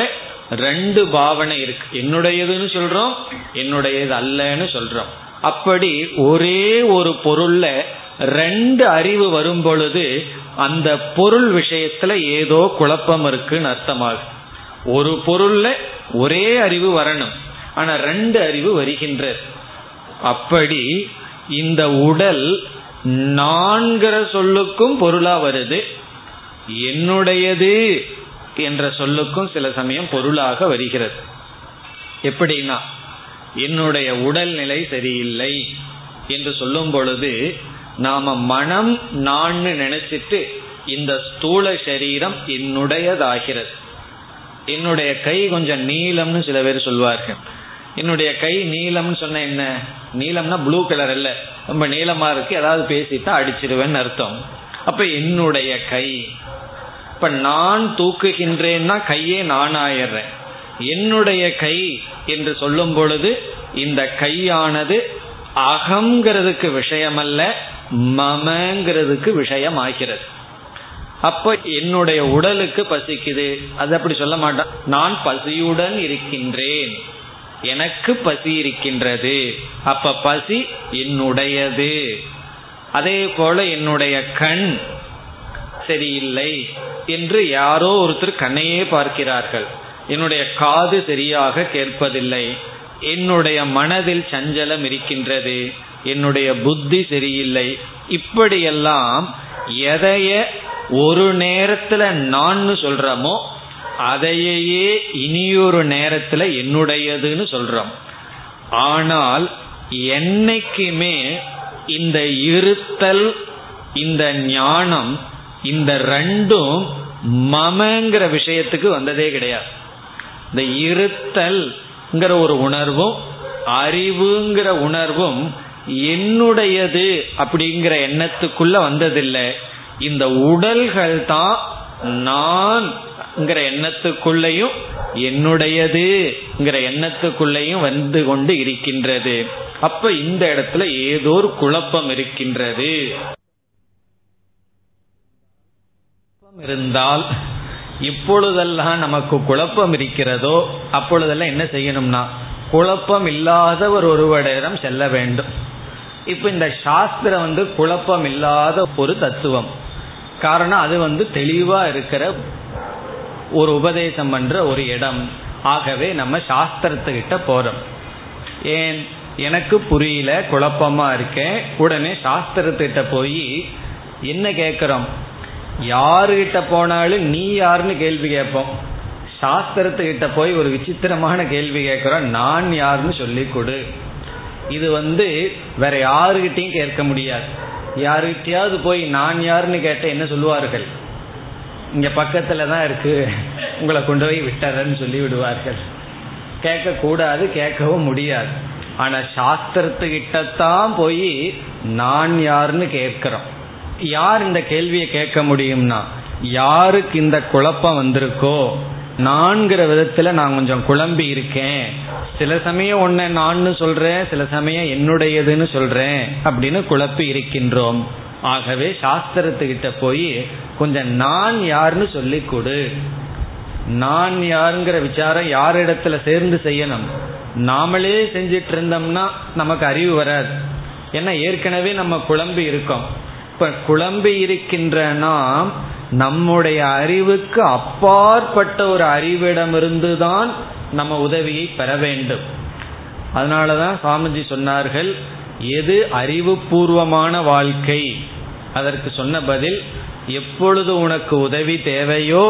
ரெண்டு பாவனை இருக்கு, என்னுடையதுன்னு சொல்றோம், என்னுடையது அல்லன்னு சொல்றோம். அப்படி ஒரே ஒரு பொருள்ல ரெண்டு அறிவு வரும் பொழுது அந்த பொருள் விஷயத்துல ஏதோ குழப்பம் இருக்குன்னு அர்த்தமாகும். ஒரு பொருள்ல ஒரே அறிவு வரணும், ஆனா ரெண்டு அறிவு வருகின்றது. அப்படி இந்த உடல் நான்கிற சொல்லுக்கும் பொருளா வருது, என்னுடையது என்ற சொல்லுக்கும் சில சமயம் பொருளாக வருகிறது. எப்படின்னா, என்னுடைய உடல்நிலை சரியில்லை என்று சொல்லும் பொழுது நாம மனம் நான் நினைச்சிட்டு இந்த ஸ்தூல சரீரம் என்னுடையதாகிறது. என்னுடைய கை கொஞ்சம் நீளம்னு சில பேர் சொல்வார்கள். என்னுடைய கை நீளம்னு சொன்ன என்ன, நீளம்னா ப்ளூ கலர் இல்ல, ரொம்ப நீளமா இருக்கு, ஏதாவது பேசிட்டா அடிச்சிருவேன்னு அர்த்தம். அப்ப என்னுடைய கை, இப்ப நான் தூக்குகின்றேன்னா கையே நான் ஆயிடுறேன். என்னுடைய கை என்று சொல்லும் பொழுது இந்த கையானது அகங்கிறதுக்கு விஷயமல்ல, மமங்கிறதுக்கு விஷயம் ஆகிறது. அப்ப என்னுடைய உடலுக்கு பசிக்குது, அது அப்படி சொல்ல மாட்டான், நான் பசியுடன் இருக்கின்றேன், எனக்கு பசி இருக்கின்றது. அப்ப பசி என்னுடையது. அதே போல என்னுடைய கண் சரியில்லை என்று யாரோ ஒருத்தர் கண்ணையே பார்க்கிறார்கள். என்னுடைய காது சரியாக கேட்பதில்லை, என்னுடைய மனதில் சஞ்சலம் இருக்கின்றது, என்னுடைய புத்தி சரியில்லை. இப்படியெல்லாம் எதைய ஒரு நேரத்துல நான் சொல்றோமோ அதையே இனியொரு நேரத்துல என்னுடையதுன்னு சொல்றோம். ஆனால் என்னைக்குமே இந்த இருத்தல், இந்த ஞானம், இந்த ரெண்டும் மமங்கிற விஷயத்துக்கு வந்ததே கிடையாது. இந்த இருத்தல்ங்கிற ஒரு உணர்வும் அறிவுங்கிற உணர்வும் என்னுடையது அப்படிங்கிற எண்ணத்துக்குள்ள வந்ததில்லை. இந்த உடல்கள் தான் நான் எண்ணத்துக்குள்ளேயும் என்னுடையதுங்கிற எண்ணத்துக்குள்ளேயும் வந்து கொண்டு இருக்கின்றது. அப்ப இந்த இடத்துல ஏதோ ஒரு குழப்பம் இருக்கின்றது. இருந்தால் இப்பொழுதெல்லாம் நமக்கு குழப்பம் இருக்கிறதோ அப்பொழுதெல்லாம் என்ன செய்யணும்னா குழப்பம் இல்லாத ஒருவரிடம் செல்ல வேண்டும். இப்ப இந்த சாஸ்திரம் வந்து குழப்பம் இல்லாத ஒரு தத்துவம், காரணம் அது வந்து தெளிவா இருக்கிற ஒரு உபதேசம் பண்ற ஒரு இடம். ஆகவே நம்ம சாஸ்திரத்துக்கிட்ட போறோம். ஏன் எனக்கு புரியல குழப்பமா இருக்கேன், உடனே சாஸ்திரத்துக்கிட்ட போய் என்ன கேட்கிறோம்? யாருகிட்ட போனாலும் நீ யாருன்னு கேள்வி கேட்போம். சாஸ்திரத்துக்கிட்ட போய் ஒரு விசித்திரமான கேள்வி கேட்கிறோம், நான் யாருன்னு சொல்லி கொடு. இது வந்து வேற யாருகிட்டையும் கேட்க முடியாது. யாருகிட்டையாவது போய் நான் யாருன்னு கேட்ட என்ன சொல்லுவார்கள்? இங்க பக்கத்துல தான் இருக்கு, உங்களை கொண்டு போய் விட்டறன்னு சொல்லி விடுவார்கள். கேட்க கூடாது, கேட்கவும் முடியாது. ஆனா சாஸ்திரத்துக்கிட்டத்தான் போய் நான் யாருன்னு கேட்கிறோம். யார் இந்த கேள்வியை கேட்க முடியும்னா யாருக்கு இந்த குழப்பம் வந்திருக்கோ, நான்கிற விதத்துல நான் கொஞ்சம் குழம்பி இருக்கேன், சில சமயம் ஒன்ன நான்னு சொல்றேன், சில சமயம் என்னுடையதுன்னு சொல்றேன் அப்படின்னு குழப்பி இருக்கின்றோம். ஆகவே சாஸ்திரத்துக்கிட்ட போய் கொஞ்சம் நான் யாருன்னு சொல்லி கொடு. நான் யாருங்கிற விசாரம் யாரிடத்துல சேர்ந்து செய்யணும்? நாமளே செஞ்சிட்டு இருந்தோம்னா நமக்கு அறிவு வராது. ஏன்னா ஏற்கனவே நம்ம குழம்பி இருக்கோம். இப்ப குழம்பி இருக்கின்ற நாம் நம்முடைய அறிவுக்கு அப்பாற்பட்ட ஒரு அறிவிடமிருந்துதான் நம்ம உதவியை பெற வேண்டும். அதனாலதான் சாமிஜி சொன்னார்கள், எது அறிவுபூர்வமான வாழ்க்கை? அதற்கு சொன்ன பதில், எப்பொழுது உனக்கு உதவி தேவையோ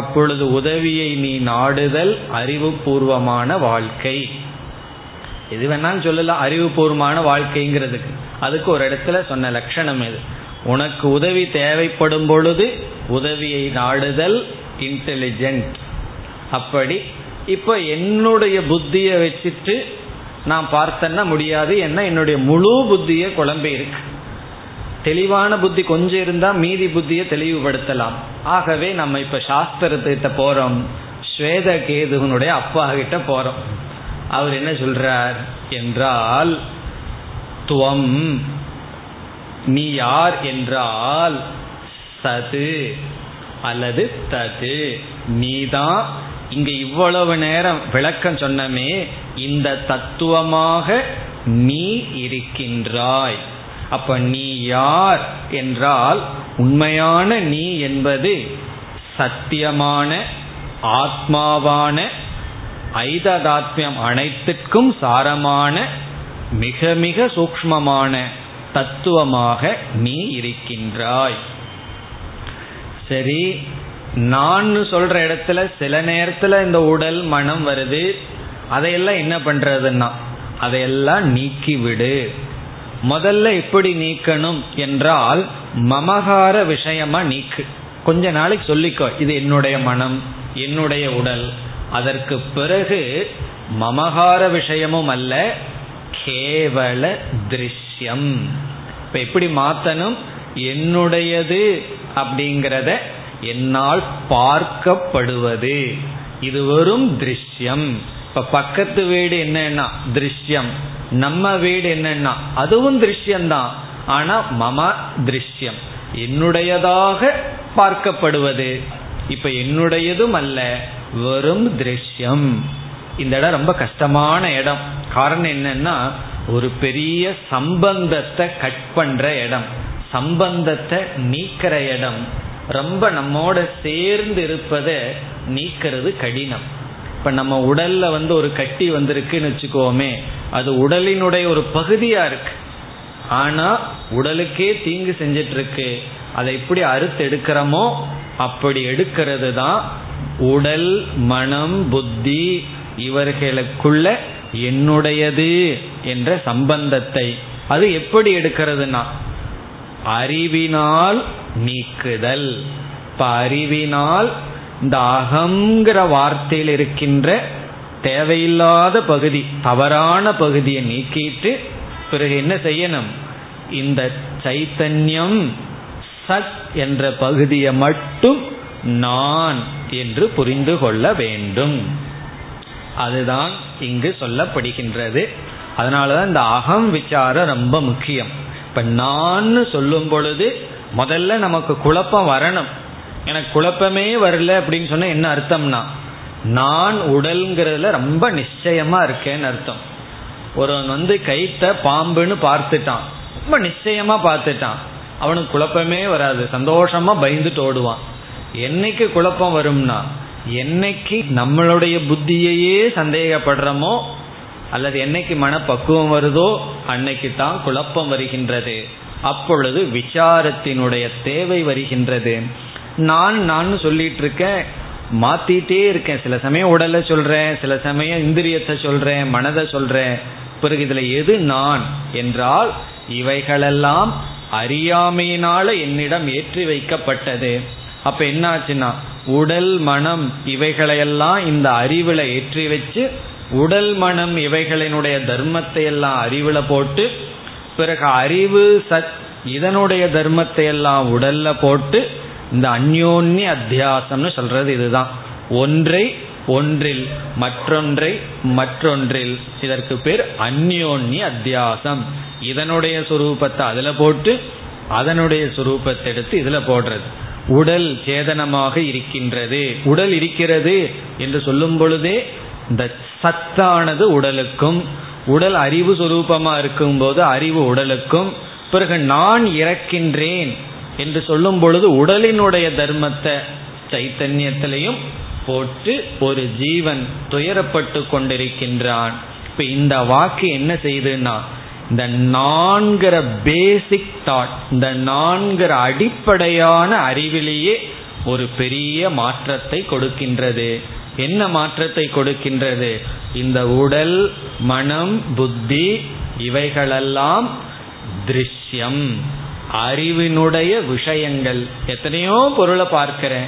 அப்பொழுது உதவியை நீ நாடுதல் அறிவுபூர்வமான வாழ்க்கை. எது வேணாலும் சொல்லலாம் அறிவுபூர்வமான வாழ்க்கைங்கிறதுக்கு, அதுக்கு ஒரு இடத்துல சொன்ன லட்சணம் இது, உனக்கு உதவி தேவைப்படும் பொழுது உதவியை நாடுதல் இன்டெலிஜென்ட். அப்படி இப்போ என்னுடைய புத்தியை வச்சுட்டு நான் பார்த்தேன்னா முடியாது. என்ன என்னுடைய முழு புத்தியை குழம்பி இருக்கு. தெளிவான புத்தி கொஞ்சம் இருந்தால் மீதி புத்தியை தெளிவுபடுத்தலாம். ஆகவே நம்ம இப்போ சாஸ்திரத்திட்ட போகிறோம், ஸ்வேத கேதுவனுடைய அப்பா கிட்ட போகிறோம். அவர் என்ன சொல்றார் என்றால், துவம் நீ யார் என்றால் சது அல்லது தது நீதான். இங்க இவ்வளவு நேரம் விளக்கம் சொன்னமே, இந்த தத்துவமாக நீ இருக்கின்றாய். அப்ப நீ யார் என்றால் உண்மையான நீ என்பது சத்தியமான ஆத்மாவான ஐததாத்மியம் அனைத்திற்கும் சாரமான மிக மிக சூக்ஷ்மமான தத்துவமாக நீ இருக்கின்றாய். சரி, நான் சொல்ற இடத்துல சில நேரத்துல இந்த உடல் மனம் வருது, அதையெல்லாம் என்ன பண்றதுன்னா அதையெல்லாம் நீக்கிவிடு. முதல்ல எப்படி நீக்கணும் என்றால் மமகார விஷயமா நீக்கு. கொஞ்ச நாளைக்கு சொல்லிக்கோ இது என்னுடைய மனம் என்னுடைய உடல். அதற்கு பிறகு மமகார விஷயமும் அல்ல, கேவல திருஷ்யம். இப்ப எப்படி மாத்தணும்? என்னுடையது அப்படிங்கிறத என்னால் பார்க்கப்படுவது, இது வெறும் திருஷ்யம். இப்ப பக்கத்து வீடு என்னன்னா திருஷ்யம், நம்ம வீடு என்னன்னா அதுவும் திருஷ்யம்தான். ஆனா மம திருஷ்யம் என்னுடையதாக பார்க்கப்படுவது. இப்ப என்னுடையதும் அல்ல, வெறும் திருஷ்யம். இந்த இடம் ரொம்ப கஷ்டமான இடம். காரணம் என்னன்னா ஒரு பெரிய சம்பந்தத்தை கட் பண்ற இடம், சம்பந்தத்தை நீக்கிற இடம். ரொம்ப நம்மோட சேர்ந்து இருப்பதை நீக்கிறது கடினம். இப்ப நம்ம உடல்ல வந்து ஒரு கட்டி வந்திருக்குன்னு வச்சுக்கோமே, அது உடலினுடைய ஒரு பகுதியா இருக்கு, ஆனா உடலுக்கே தீங்கு செஞ்சிட்டு இருக்கு. அதை எப்படி அறுத்து எடுக்கிறோமோ அப்படி எடுக்கிறது தான் உடல் மனம் புத்தி. இவர்களுக்குள்ள என்னுடையது என்ற சம்பந்தத்தை அது எப்படி எடுக்கிறதுனா அறிவினால் நீக்குதல். இப்ப அறிவினால் இந்த அகங்கிற வார்த்தையில் இருக்கின்ற தேவையில்லாத பகுதி தவறான பகுதியை நீக்கிட்டு பிறகு என்ன செய்யணும்? இந்த சைத்தன்யம் சத் என்ற பகுதியை மட்டும் நான் என்று புரிந்து கொள்ள வேண்டும். அதுதான் இங்கு சொல்லப்படுகின்றது. அதனாலதான் இந்த அகம் விசாரம் ரொம்ப முக்கியம். இப்ப நான் சொல்லும் பொழுது முதல்ல நமக்கு குழப்பம் வரணும். எனக்கு குழப்பமே வரல அப்படின்னு சொன்னா என்ன அர்த்தம்னா, நான் உடல்ங்கிறதுல ரொம்ப நிச்சயமா இருக்கேன்னு அர்த்தம். ஒருவன் வந்து கைத்த பாம்புன்னு பார்த்துட்டான், ரொம்ப நிச்சயமா பார்த்துட்டான், அவனுக்கு குழப்பமே வராது, சந்தோஷமா பயந்துட்டு ஓடுவான். என்னைக்கு குழப்பம் வரும்னா, என்னைக்கு நம்மளுடைய புத்தியையே சந்தேகப்படுறோமோ அல்லது என்னைக்கு மனப்பக்குவம் வருதோ அன்னைக்கு தான் குழப்பம் வருகின்றது. அப்பொழுது விசாரத்தினுடைய தேவை வருகின்றது. நான் சொல்லிட்டு இருக்கேன், மாத்திட்டே இருக்கேன், சில சமயம் உடலை சொல்றேன், சில சமயம் இந்திரியத்தை சொல்றேன், மனதை சொல்றேன். பிறகு இதுல எது நான் என்றால், இவைகளெல்லாம் அறியாமையினால என்னிடம் ஏற்றி வைக்கப்பட்டது. அப்ப என்ன ஆச்சுன்னா, உடல் மனம் இவைகளையெல்லாம் இந்த அறிவுல ஏற்றி வச்சு, உடல் மனம் இவைகளினுடைய தர்மத்தை எல்லாம் அறிவுல போட்டு, பிறகு அறிவு சத் இதனுடைய தர்மத்தை எல்லாம் உடல்ல போட்டு, இந்த அந்யோன்ய அத்தியாசம்னு சொல்றது இதுதான். ஒன்றை ஒன்றில், மற்றொன்றை மற்றொன்றில், இதற்கு பேர் அந்யோன்ய அத்தியாசம். இதனுடைய சுரூபத்தை அதுல போட்டு, அதனுடைய சுரூபத்தை எடுத்து இதுல போடுறது. உடல் சேதனமாக இருக்கின்றது, உடல் இருக்கிறது என்று சொல்லும் பொழுதே இந்த சத்தானது உடலுக்கும், உடல் அறிவு சுரூபமா இருக்கும் போது அறிவு உடலுக்கும், பிறகு நான் இறக்கின்றேன் என்று சொல்லும் பொழுது உடலினுடைய தர்மத்தை சைத்தன்யத்திலையும் போட்டு ஒரு ஜீவன் துயரப்பட்டு கொண்டிருக்கின்றான். இப்ப இந்த வாக்கு என்ன செய்யுதுன்னா, இந்த நான்கிற பேசிக் தாட், இந்த நான்கிற அடிப்படையான அறிவிலேயே ஒரு பெரிய மாற்றத்தை கொடுக்கின்றது. என்ன மாற்றத்தை கொடுக்கின்றது? இந்த உடல் மனம் புத்தி இவைகளெல்லாம் திருஷ்யம், அறிவினுடைய விஷயங்கள். எத்தனையோ பொருளை பார்க்கிறேன்,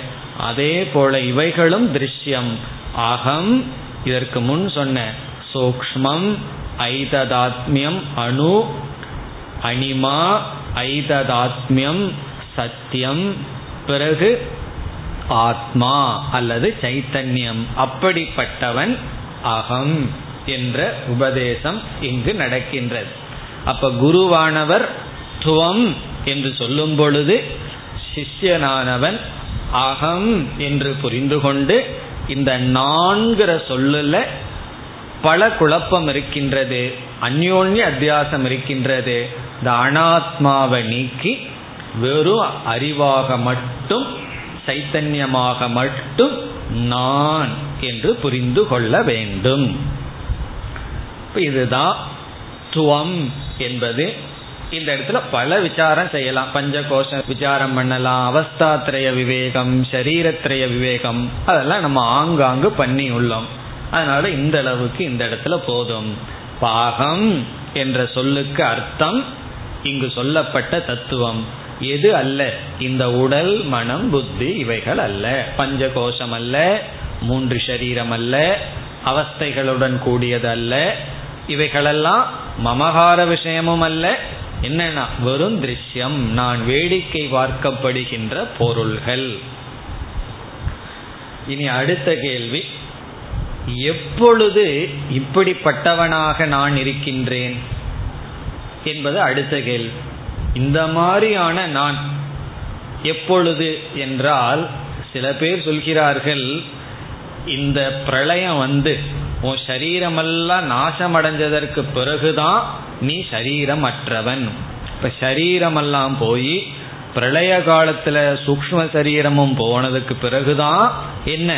அதே போல இவைகளும் திருஷ்யம். அகம், இதற்கு முன் சொன்ன சூக்ஷ்மம், ஐததாத்மியம், அணு, அனிமா, ஐததாத்மியம், சத்தியம், பிறகு ஆத்மா அல்லது சைத்தன்யம், அப்படிப்பட்டவன் அகம் என்ற உபதேசம் இங்கு நடக்கின்றது. அப்ப குருவானவர் துவம் என்று சொல்லும் பொழுது சிஷ்யனானவன் அகம் என்று புரிந்து கொண்டு, இந்த நான்கிற சொல்லுல பல குழப்பம் இருக்கின்றது, அந்யோன்ய அத்தியாசம் இருக்கின்றது. இந்த அனாத்மாவை நீக்கி வெறும் அறிவாக மட்டும், சைத்தன்யமாக மட்டும் நான் என்று புரிந்து கொள்ள வேண்டும். இதுதான் துவம் என்பது. இந்த இடத்துல பல விசாரம் செய்யலாம், பஞ்சகோஷ விசாரம் பண்ணலாம், அவஸ்தாத்ரய விவேகம், சரீரத்ரய விவேகம், அதெல்லாம் நம்ம ஆங்காங்கு பண்ணி உள்ளோம். அதனால இந்த அளவுக்கு இந்த இடத்துல போதும். பாகம் என்ற சொல்லுக்கு அர்த்தம் இங்கு சொல்லப்பட்ட தத்துவம் எது அல்ல, இந்த உடல் மனம் புத்தி இவைகள் அல்ல, பஞ்சகோஷம் அல்ல, மூன்று சரீரம் அல்ல, அவஸ்தைகளுடன் கூடியது அல்ல, இவைகளெல்லாம் மமகார விஷயமும் அல்ல. என்னன்னா வெறும் திருஷ்யம், நான் வேடிக்கை பார்க்கப்படுகின்ற பொருள்கள். இனி அடுத்த கேள்வி, எப்பொழுது இப்படிப்பட்டவனாக நான் இருக்கின்றேன் என்பது அடுத்த கேள்வி. இந்த மாதிரியான நான் எப்பொழுது என்றால், சில பேர் சொல்கிறார்கள், இந்த பிரளயம் வந்து உன் சரீரமெல்லாம் நாசமடைஞ்சதற்கு பிறகுதான் நீ சரீரமற்றவன். இப்போ சரீரமெல்லாம் போய் பிரளய காலத்தில் சூக்ஷ்ம சரீரமும் போனதுக்கு பிறகுதான் என்ன,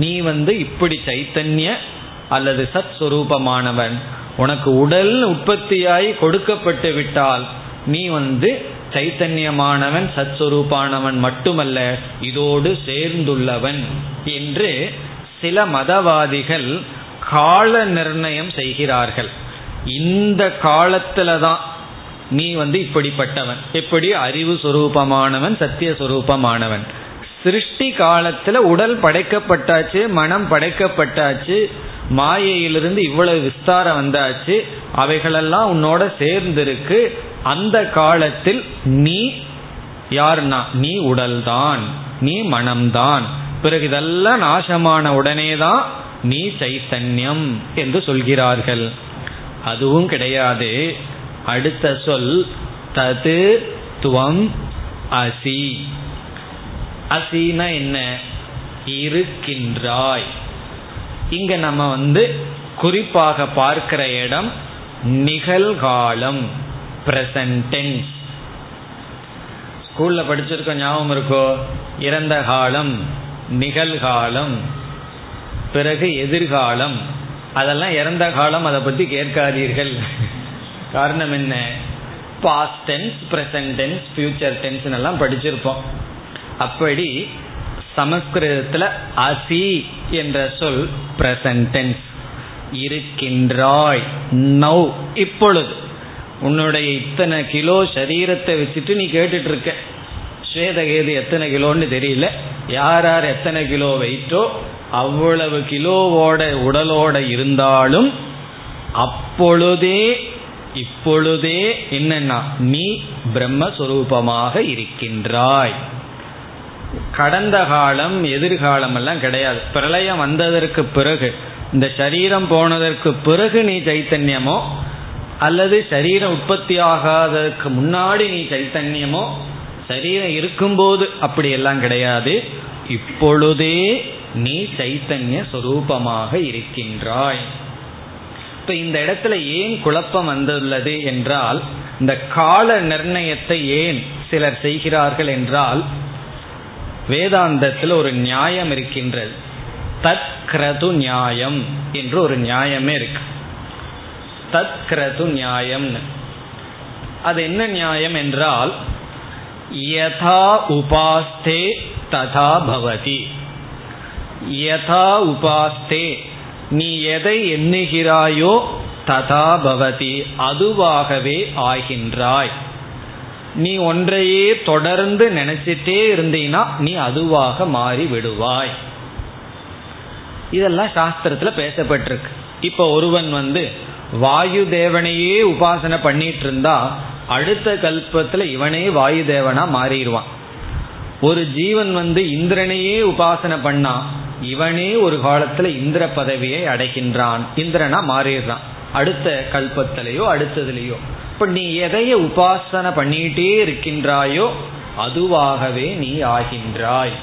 நீ வந்து இப்படி சைத்தன்ய அல்லது சத் சுரூபமானவன். உனக்கு உடல் உற்பத்தியாய் கொடுக்கப்பட்டு விட்டால் நீ வந்து சைத்தன்யமானவன், சத் சுரூபானவன் மட்டுமல்ல, இதோடு சேர்ந்துள்ளவன் என்று சில மதவாதிகள் கால நிர்ணயம் செய்கிறார்கள். இந்த காலத்துல தான் நீ வந்து இப்படிப்பட்டவன். எப்படி அறிவு சுரூபமானவன், சத்திய சுரூபமானவன், சிருஷ்டி காலத்துல உடல் படைக்கப்பட்டாச்சு, மனம் படைக்கப்பட்டாச்சு, மாயையிலிருந்து இவ்வளவு விஸ்தாரம் வந்தாச்சு, அவைகளெல்லாம் உன்னோட சேர்ந்திருக்கு. அந்த காலத்தில் நீ யார்னா, நீ உடல்தான், நீ மனம்தான், பிறகு இதெல்லாம் நாசமான உடனேதான் நீ சைத்தன்யம் என்று சொல்கிறார்கள். அதுவும் கிடையாது. அடுத்த சொல் தது துவம் அசி. அசினா என்ன? இருக்கின்றாய். இங்க நம்ம குறிப்பாக பார்க்கிற இடம் நிகழ்காலம், பிரசன்ட் டென்ஸ். ஸ்கூல்ல படிச்சிருக்க ஞாபகம் இருக்கோ? இறந்த காலம், நிகழ்காலம், பிறகு எதிர்காலம். அதெல்லாம் இறந்த காலம், அதை பற்றி கேட்காதீர்கள். காரணம் என்ன? Past tense, present tense, future tense எல்லாம் படிச்சிருப்போம். அப்படி சமஸ்கிருதத்தில் அசி என்ற சொல் பிரசன்ட் டென்ஸ். இருக்கின்றாய், நவ், இப்பொழுது. உன்னுடைய இத்தனை கிலோ சரீரத்தை வச்சுட்டு நீ கேட்டுட்டு இருக்க. ஸ்வேதகேது எத்தனை கிலோன்னு தெரியல. யார் யார் எத்தனை கிலோ வெயிட்டோ அவ்வளவு கிலோவோட உடலோட இருந்தாலும் அப்பொழுதே இப்பொழுதே என்னன்னா நீ பிரம்மஸ்வரூபமாக இருக்கின்றாய். கடந்த காலம் எதிர்காலம் எல்லாம் கிடையாது. பிரளயம் வந்ததற்கு பிறகு, இந்த சரீரம் போனதற்கு பிறகு நீ சைத்தன்யமோ அல்லது சரீரம் உற்பத்தி ஆகாததற்கு முன்னாடி நீ சைத்தன்யமோ, சரீரம் இருக்கும்போது அப்படி எல்லாம் கிடையாது. இப்பொழுதே நீ சைத்தன்ய சொரூபமாக இருக்கின்றாய். இப்ப இந்த இடத்துல ஏன் குழப்பம் வந்துள்ளது என்றால், இந்த கால நிர்ணயத்தை ஏன் சிலர் செய்கிறார்கள் என்றால், வேதாந்தத்தில் ஒரு நியாயம் இருக்கின்றது, தத் கிரது நியாயம் என்று ஒரு நியாயமே இருக்கு. தத் கிரது நியாயம், அது என்ன நியாயம் என்றால், யதா உபாஸ்தே ததா பவதி. யதா உபாஸ்தே, நீ எதை எண்ணுகிறாயோ ததா பவதி, அதுவாகவே ஆகின்றாய். நீ ஒன்றையே தொடர்ந்து நினைச்சிட்டே இருந்தீனா நீ அதுவாக மாறி விடுவாய். இதெல்லாம் சாஸ்திரத்துல பேசப்பட்டிருக்கு. இப்ப ஒருவன் வாயு தேவனையே உபாசனை பண்ணிட்டு இருந்தா அடுத்த கல்பத்துல இவனே வாயு தேவனா மாறிடுவான். ஒரு ஜீவன் இந்திரனையே உபாசனை பண்ணா இவனே ஒரு காலத்துல இந்திர பதவியை அடைகின்றான், இந்திரனா மாறிடுறான் அடுத்த கல்பத்திலேயோ அடுத்ததுலேயோ. இப்ப நீ எதைய உபாசனை பண்ணிட்டே இருக்கின்றாயோ அதுவாகவே நீ ஆகின்றாய்.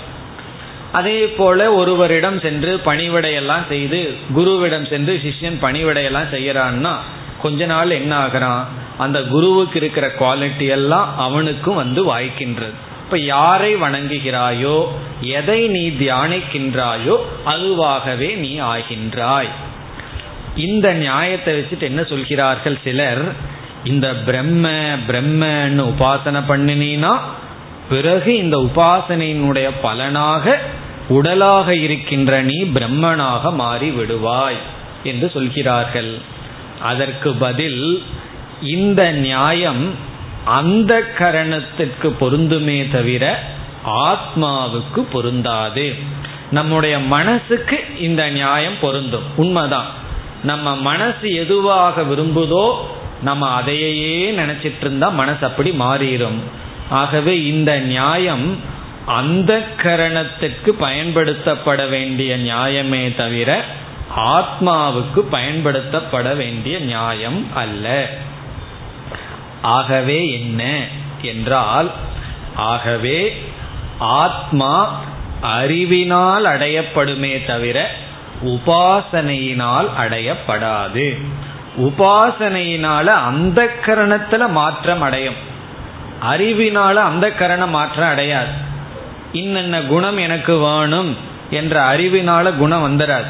அதே போல ஒருவரிடம் சென்று பணிவிடையெல்லாம் செய்து, குருவிடம் சென்று சிஷ்யன் பணிவிடையெல்லாம் செய்யறான்னா கொஞ்ச நாள் என்ன ஆகிறான், அந்த குருவுக்கு இருக்கிற குவாலிட்டி எல்லாம் அவனுக்கும் வாய்க்கின்றது. இப்ப யாரை வணங்குகிறாயோ, எதை நீ தியானிக்கின்றாயோ அதுவாகவே நீ ஆகின்றாய். இந்த நியாயத்தை வச்சுட்டு என்ன சொல்கிறார்கள் சிலர், இந்த பிரம்ம பிரம்மன்னு உபாசனை பண்ணினா பிறகு இந்த உபாசனையினுடைய பலனாக உடலாக இருக்கின்ற நீ பிரம்மனாக மாறி விடுவாய் என்று சொல்கிறார்கள். அதற்கு பதில், இந்த நியாயம் அந்த கரணத்திற்கு பொருந்துமே தவிர ஆத்மாவுக்கு பொருந்தாது. நம்முடைய மனசுக்கு இந்த நியாயம் பொருந்தும், உண்மைதான். நம்ம மனசு எதுவாக விரும்புதோ நம்ம அதையே நினைச்சிட்டு இருந்தா மனசு அப்படி மாறிடும். ஆகவே இந்த நியாயம் அந்த கரணத்துக்கு பயன்படுத்தப்பட வேண்டிய நியாயமே தவிர ஆத்மாவுக்கு பயன்படுத்தப்பட வேண்டிய நியாயம் அல்ல. ஆகவே என்ன என்றால், ஆகவே ஆத்மா அறிவினால் அடையப்படுமே தவிர உபாசனையினால் அடையப்படாது. உபாசனையினால அந்த கரணத்துல மாற்றம் அடையும், அறிவினால அந்த கரண மாற்றம் அடையாது. இன்னென்ன குணம் எனக்கு வேணும் என்ற அறிவினால குணம் வந்துடாது.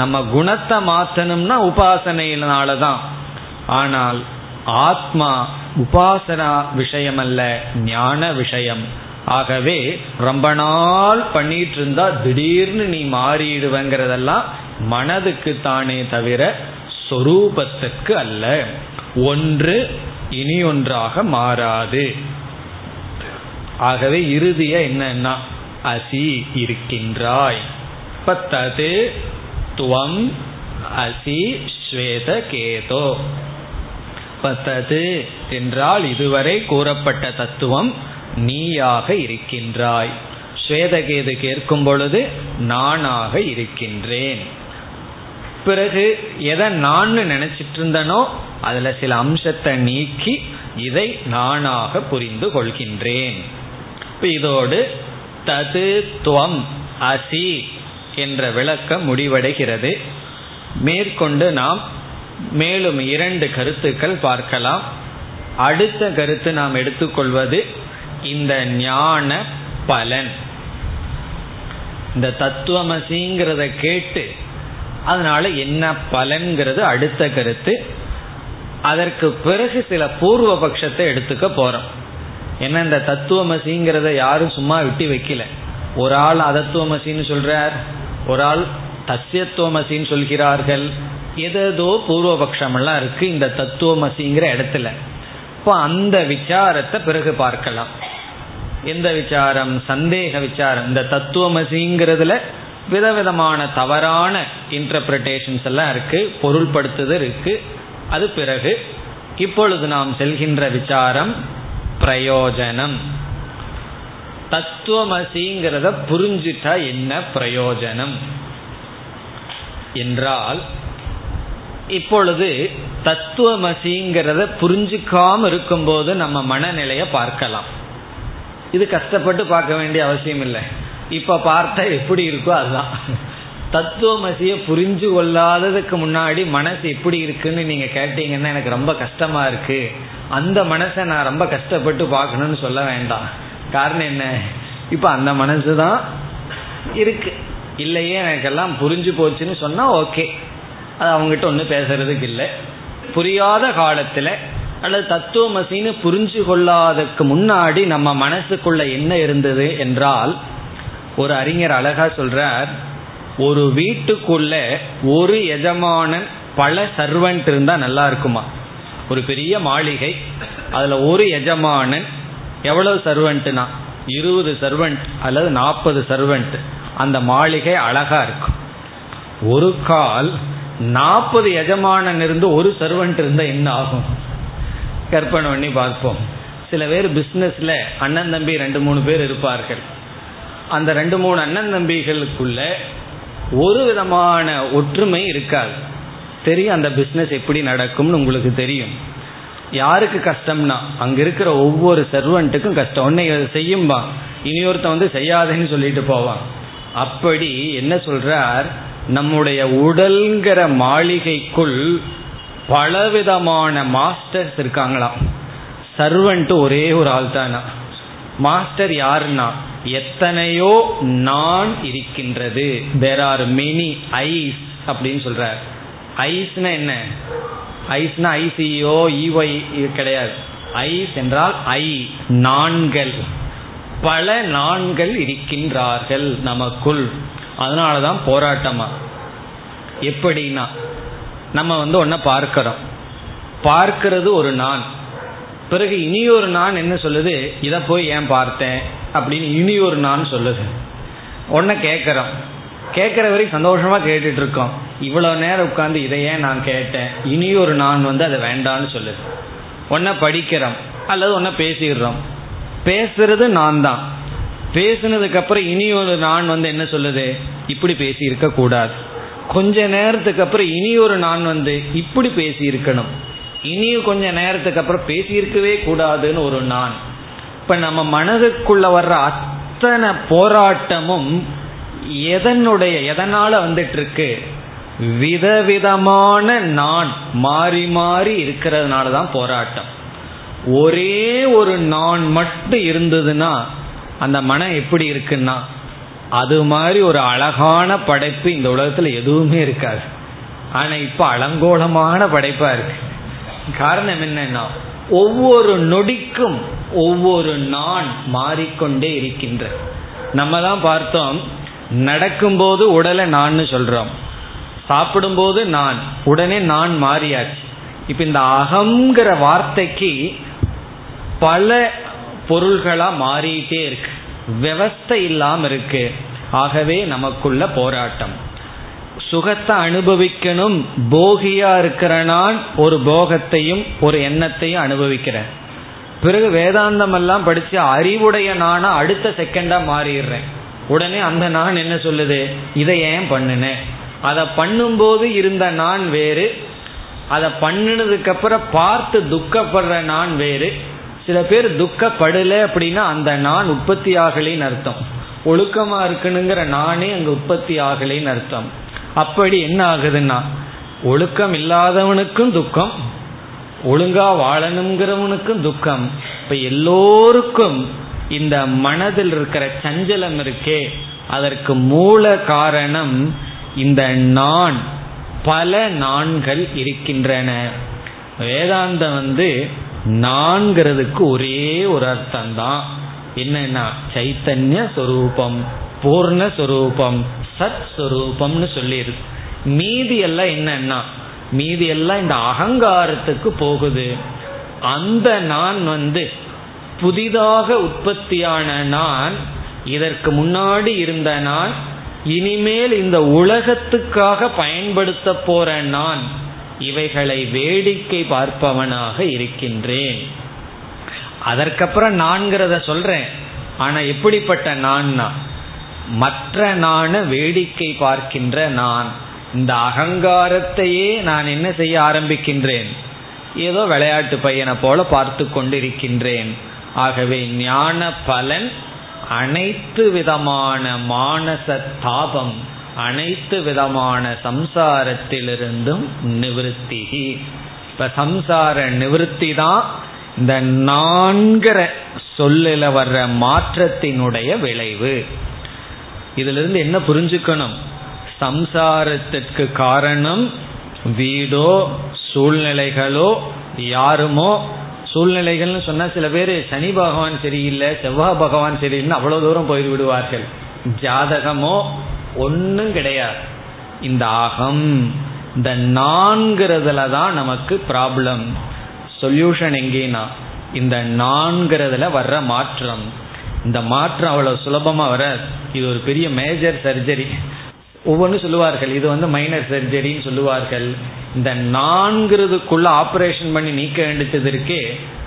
நம்ம குணத்தை மாற்றணும்னா உபாசனையினால தான். ஆனால் ஆத்மா உபாசனா விஷயம் அல்ல, ஞான விஷயம். ஆகவே ரொம்ப நாள் பண்ணிட்டு இருந்தா திடீர்னு நீ மாறிடுவங்கிறதெல்லாம் மனதுக்கு தானே தவிர சொரூபத்துக்கு அல்ல. ஒன்று இனி ஒன்றாக மாறாது. ஆகவே இறுதிய என்னன்னா அசி, இருக்கின்றாய். பத்தது துவம் அசி ஸ்வேத கேதோ. பத்தது என்றால் இதுவரை கூறப்பட்ட தத்துவம், நீயாக இருக்கின்றாய். ஸ்வேதகேது கேட்கும் பொழுது நானாக இருக்கின்றேன். பிறகு எதை நான் நினைச்சிட்டு இருந்தனோ அதுல சில அம்சத்தை நீக்கி இதை நானாக புரிந்து கொள்கின்றேன். இதோடு தது துவம் அசி என்ற விளக்கம் முடிவடைகிறது. மேற்கொண்டு நாம் மேலும் 2 கருத்துக்கள் பார்க்கலாம். அடுத்த கருத்து நாம் எடுத்துக்கொள்வது இந்த ஞான பலன். இந்த தத்துவமசிங்கிறத கேட்டு அதனால என்ன பலன்கிறது அடுத்த கருத்து. அதற்கு பிறகு சில பூர்வ பட்சத்தை எடுத்துக்க போறோம். ஏன்னா இந்த தத்துவமசிங்கிறத யாரும் சும்மா விட்டு வைக்கல. ஒரு ஆள் அதத்துவமசின்னு சொல்றார், ஒரு ஆள் தஸ்யத்துவமசின்னு சொல்கிறார்கள். ஏதோ பூர்வபக்ஷமெல்லாம் இருக்கு இந்த தத்துவமசிங்கிற இடத்துல. இப்போ அந்த விசாரத்தை பிறகு பார்க்கலாம். எந்த விசாரம்? சந்தேக விசாரம். இந்த தத்துவமசிங்கிறதுல விதவிதமான தவறான இன்டர்பிரிட்டேஷன்ஸ் எல்லாம் இருக்கு, பொருள்படுத்துதல் இருக்கு. அது பிறகு. இப்பொழுது நாம் செல்கின்ற விசாரம் பிரயோஜனம். தத்துவமசிங்கிறத புரிஞ்சிட்டா என்ன பிரயோஜனம் என்றால், இப்பொழுது தத்துவமசிங்கிறத புரிஞ்சுக்காம இருக்கும்போது நம்ம மனநிலையை பார்க்கலாம். இது கஷ்டப்பட்டு பார்க்க வேண்டிய அவசியம் இல்லை. இப்போ பார்த்தா எப்படி இருக்கோ அதுதான். தத்துவமசியை புரிஞ்சு கொள்ளாததுக்கு முன்னாடி மனசு எப்படி இருக்குன்னு நீங்கள் கேட்டீங்கன்னா எனக்கு ரொம்ப கஷ்டமாக இருக்குது, அந்த மனசை நான் ரொம்ப கஷ்டப்பட்டு பார்க்கணும்னு சொல்ல வேண்டாம். காரணம் என்ன? இப்போ அந்த மனசு தான் இருக்கு. இல்லையே எனக்கெல்லாம் புரிஞ்சு போச்சுன்னு சொன்னால் ஓகே, அது அவங்ககிட்ட ஒன்றும் பேசுறதுக்கு இல்லை. புரியாத காலத்தில் அல்லது தத்துவமசின்னு புரிஞ்சு கொள்ளாததுக்கு முன்னாடி நம்ம மனசுக்குள்ள என்ன இருந்தது என்றால், ஒரு அறிஞர் அழகா சொல்றார், ஒரு வீட்டுக்குள்ள ஒரு எஜமானன் பல சர்வன்ட் இருந்தா நல்லா இருக்குமா? ஒரு பெரிய மாளிகை, அதுல ஒரு எஜமானன் எவ்வளவு சர்வன்ட்னா 20 சர்வன்ட் அல்லது 40 சர்வன்ட். அந்த மாளிகை அழகா இருக்கும். ஒரு கால் 40 எஜமானன் இருந்து ஒரு சர்வன்ட் இருந்தா என்ன ஆகும்? கற்பனை பண்ணி பார்ப்போம். சில பேர் பிஸ்னஸ்ல அண்ணன் தம்பி 2-3 பேர் இருப்பார்கள். அந்த 2-3 அண்ணன் தம்பிகளுக்குள்ள ஒரு விதமான ஒற்றுமை இருக்காது. தெரியும் அந்த பிஸ்னஸ் எப்படி நடக்கும்னு உங்களுக்கு தெரியும். யாருக்கு கஷ்டம்னா அங்கே இருக்கிற ஒவ்வொரு சர்வன்ட்டுக்கும் கஷ்டம். ஒன்றை செய்யும்பா, இனியொருத்த வந்து செய்யாதேன்னு சொல்லிட்டு போவான். அப்படி என்ன சொல்றார், நம்முடைய உடல்கிற மாளிகைக்குள் பலவிதமான மாஸ்டர்ஸ் இருக்காங்களாம். சர்வன்ட்டு ஒரே ஒரு ஆள் தானா? மாஸ்டர் யாருன்னா எத்தனையோ நான் இருக்கின்றது. there are many eyes அப்படின்னு சொல்றார். ஐஸ்னா என்ன? ஐஸ்னா ஐசிஓ ஈஒய் கிடையாது. ஐஸ் என்றால் ஐ நான்கள், பல நான்கள் இருக்கின்றார்கள் நமக்குள். அதனாலதான் போராட்டமா. எப்படின்னா நம்ம வந்து ஒன்ன பார்க்கிறோம், பார்க்கிறது ஒரு நான். பிறகு இனி ஒரு நான் என்ன சொல்லுது, இதை போய் ஏன் பார்த்தேன் அப்படின்னு இனி ஒரு நான் சொல்லுது. ஒன்ன கேட்குறோம், கேட்குற வரைக்கும் சந்தோஷமாக கேட்டுட்டு இருக்கோம். இவ்வளோ நேரம் உட்காந்து இதையே நான் கேட்டேன், இனி ஒரு நான் வந்து அதை வேண்டான்னு சொல்லுது. ஒன்ன படிக்கிறோம் அல்லது ஒன்ன பேசிடுறோம். பேசுறது நான் தான். பேசுனதுக்கப்புறம் இனி ஒரு நான் வந்து என்ன சொல்லுது, இப்படி பேசி இருக்கக்கூடாது. கொஞ்ச நேரத்துக்கு அப்புறம் இனி ஒரு நான் வந்து இப்படி பேசி இருக்கணும், இனியும் கொஞ்ச நேரத்துக்கு அப்புறம் பேசியிருக்கவே கூடாதுன்னு ஒரு நான். இப்ப நம்ம மனதுக்குள்ள வர்ற அத்தனை போராட்டமும் எதனுடைய எதனால வந்துட்டு இருக்கு? விதவிதமான நான் மாறி மாறி இருக்கிறதுனால தான் போராட்டம். ஒரே ஒரு நான் மட்டும் இருந்ததுன்னா அந்த மனம் எப்படி இருக்குன்னா, அது மாதிரி ஒரு அழகான படைப்பு இந்த உலகத்துல எதுவுமே இருக்காது. ஆனா இப்ப அலங்கோலமான படைப்பா இருக்கு. காரணம் என்னன்னா ஒவ்வொரு நொடிக்கும் ஒவ்வொரு நான் மாறிக்கொண்டே இருக்கின்ற. நம்ம தான் பார்த்தோம், நடக்கும்போது உடலை நான் சொல்றோம், சாப்பிடும்போது நான், உடனே நான் மாறியாச்சு. இப்ப இந்த அகம்ங்கிற வார்த்தைக்கு பல பொருள்களா மாறிட்டே இருக்கு, விவஸ்தை இல்லாம இருக்கு. ஆகவே நமக்குள்ள போராட்டம். சுகத்தை அனுபவிக்கணும், போகியா இருக்கிற நான் ஒரு போகத்தையும் ஒரு எண்ணத்தையும் அனுபவிக்கிறேன். பிறகு வேதாந்தம் எல்லாம் படிச்சு அறிவுடைய நானா அடுத்த செகண்டா மாறிடுறேன். உடனே அந்த நான் என்ன சொல்லுது, இதை ஏன் பண்ணுனேன், அதை பண்ணும்போது இருந்த நான் வேறு, அதை பண்ணினதுக்கு அப்புறம் பார்த்து துக்கப்படுற நான் வேறு. சில பேர் துக்கப்படலை அப்படின்னா அந்த நான் உற்பத்தி ஆகலைன்னு அர்த்தம், ஒழுக்கமா இருக்கணுங்கிற நானே அங்கே உற்பத்தி ஆகலைன்னு அர்த்தம். அப்படி என்ன ஆகுதுன்னா ஒழுக்கம் இல்லாதவனுக்கும் துக்கம், ஒழுங்கா வாழணுங்கிறவனுக்கும் துக்கம். இப்ப எல்லோருக்கும் இந்த மனதில் இருக்கிற சஞ்சலம் இருக்கே, அதற்கு மூல காரணம் இந்த நான். பல நான்கள் இருக்கின்றன. வேதாந்தம் நான்கிறதுக்கு ஒரே ஒரு அர்த்தம் தான், என்னன்னா சைத்தன்ய சொரூபம், பூர்ணஸ்வரூபம், சத் ஸ்வரூபம்னு சொல்லிருக்கு. மீதி எல்லாம் என்னன்னா மீதி எல்லாம் இந்த அகங்காரத்துக்கு போகுது. அந்த நான் புதிதாக உற்பத்தியான நான், இதற்கு முன்னாடி இருந்த நான், இனிமேல் இந்த உலகத்துக்காக பயன்படுத்த போற நான், இவைகளை வேடிக்கை பார்ப்பவனாக இருக்கின்றேன். அதற்கப்புறம் நான்கிறத சொல்றேன். ஆனா எப்படிப்பட்ட நான்னா மற்ற நான வேடிக்கை பார்க்கின்ற நான். இந்த அகங்காரத்தையே நான் என்ன செய்ய ஆரம்பிக்கின்றேன், ஏதோ விளையாட்டு பையனை போல பார்த்து கொண்டிருக்கின்றேன். ஆகவே ஞான பலன் அனைத்து விதமான மானச தாபம், அனைத்து விதமான சம்சாரத்திலிருந்தும் நிவர்த்தி. இப்ப சம்சார நிவர்த்தி தான் இந்த நான்கிற சொல்லில வர்ற மாற்றத்தினுடைய விளைவு. இதிலிருந்து என்ன புரிஞ்சுக்கணும், சம்சாரத்திற்கு காரணம் வீடோ சூழ்நிலைகளோ யாருமோ. சூழ்நிலைகள்னு சொன்னால் சில பேர் சனி பகவான் சரியில்லை, செவ்வாய் பகவான் சரியில்லைன்னு அவ்வளோ தூரம் போய் விடுவார்கள். ஜாதகமோ ஒன்றும் கிடையாது. இந்த ஆகம், இந்த நான்கிறதுல தான் நமக்கு ப்ராப்ளம். சொல்யூஷன் எங்கேனா இந்த நான்கிறதுல வர்ற மாற்றம். இந்த மாற்றம் அவ்வளோ சுலபமாக வர, இது ஒரு பெரிய மேஜர் சர்ஜரி. ஒவ்வொன்றும் சொல்லுவார்கள், இது மைனர் சர்ஜரின்னு சொல்லுவார்கள். இந்த நான்கிறதுக்குள்ள ஆப்ரேஷன் பண்ணி நீக்க வேண்டியது இருக்கே,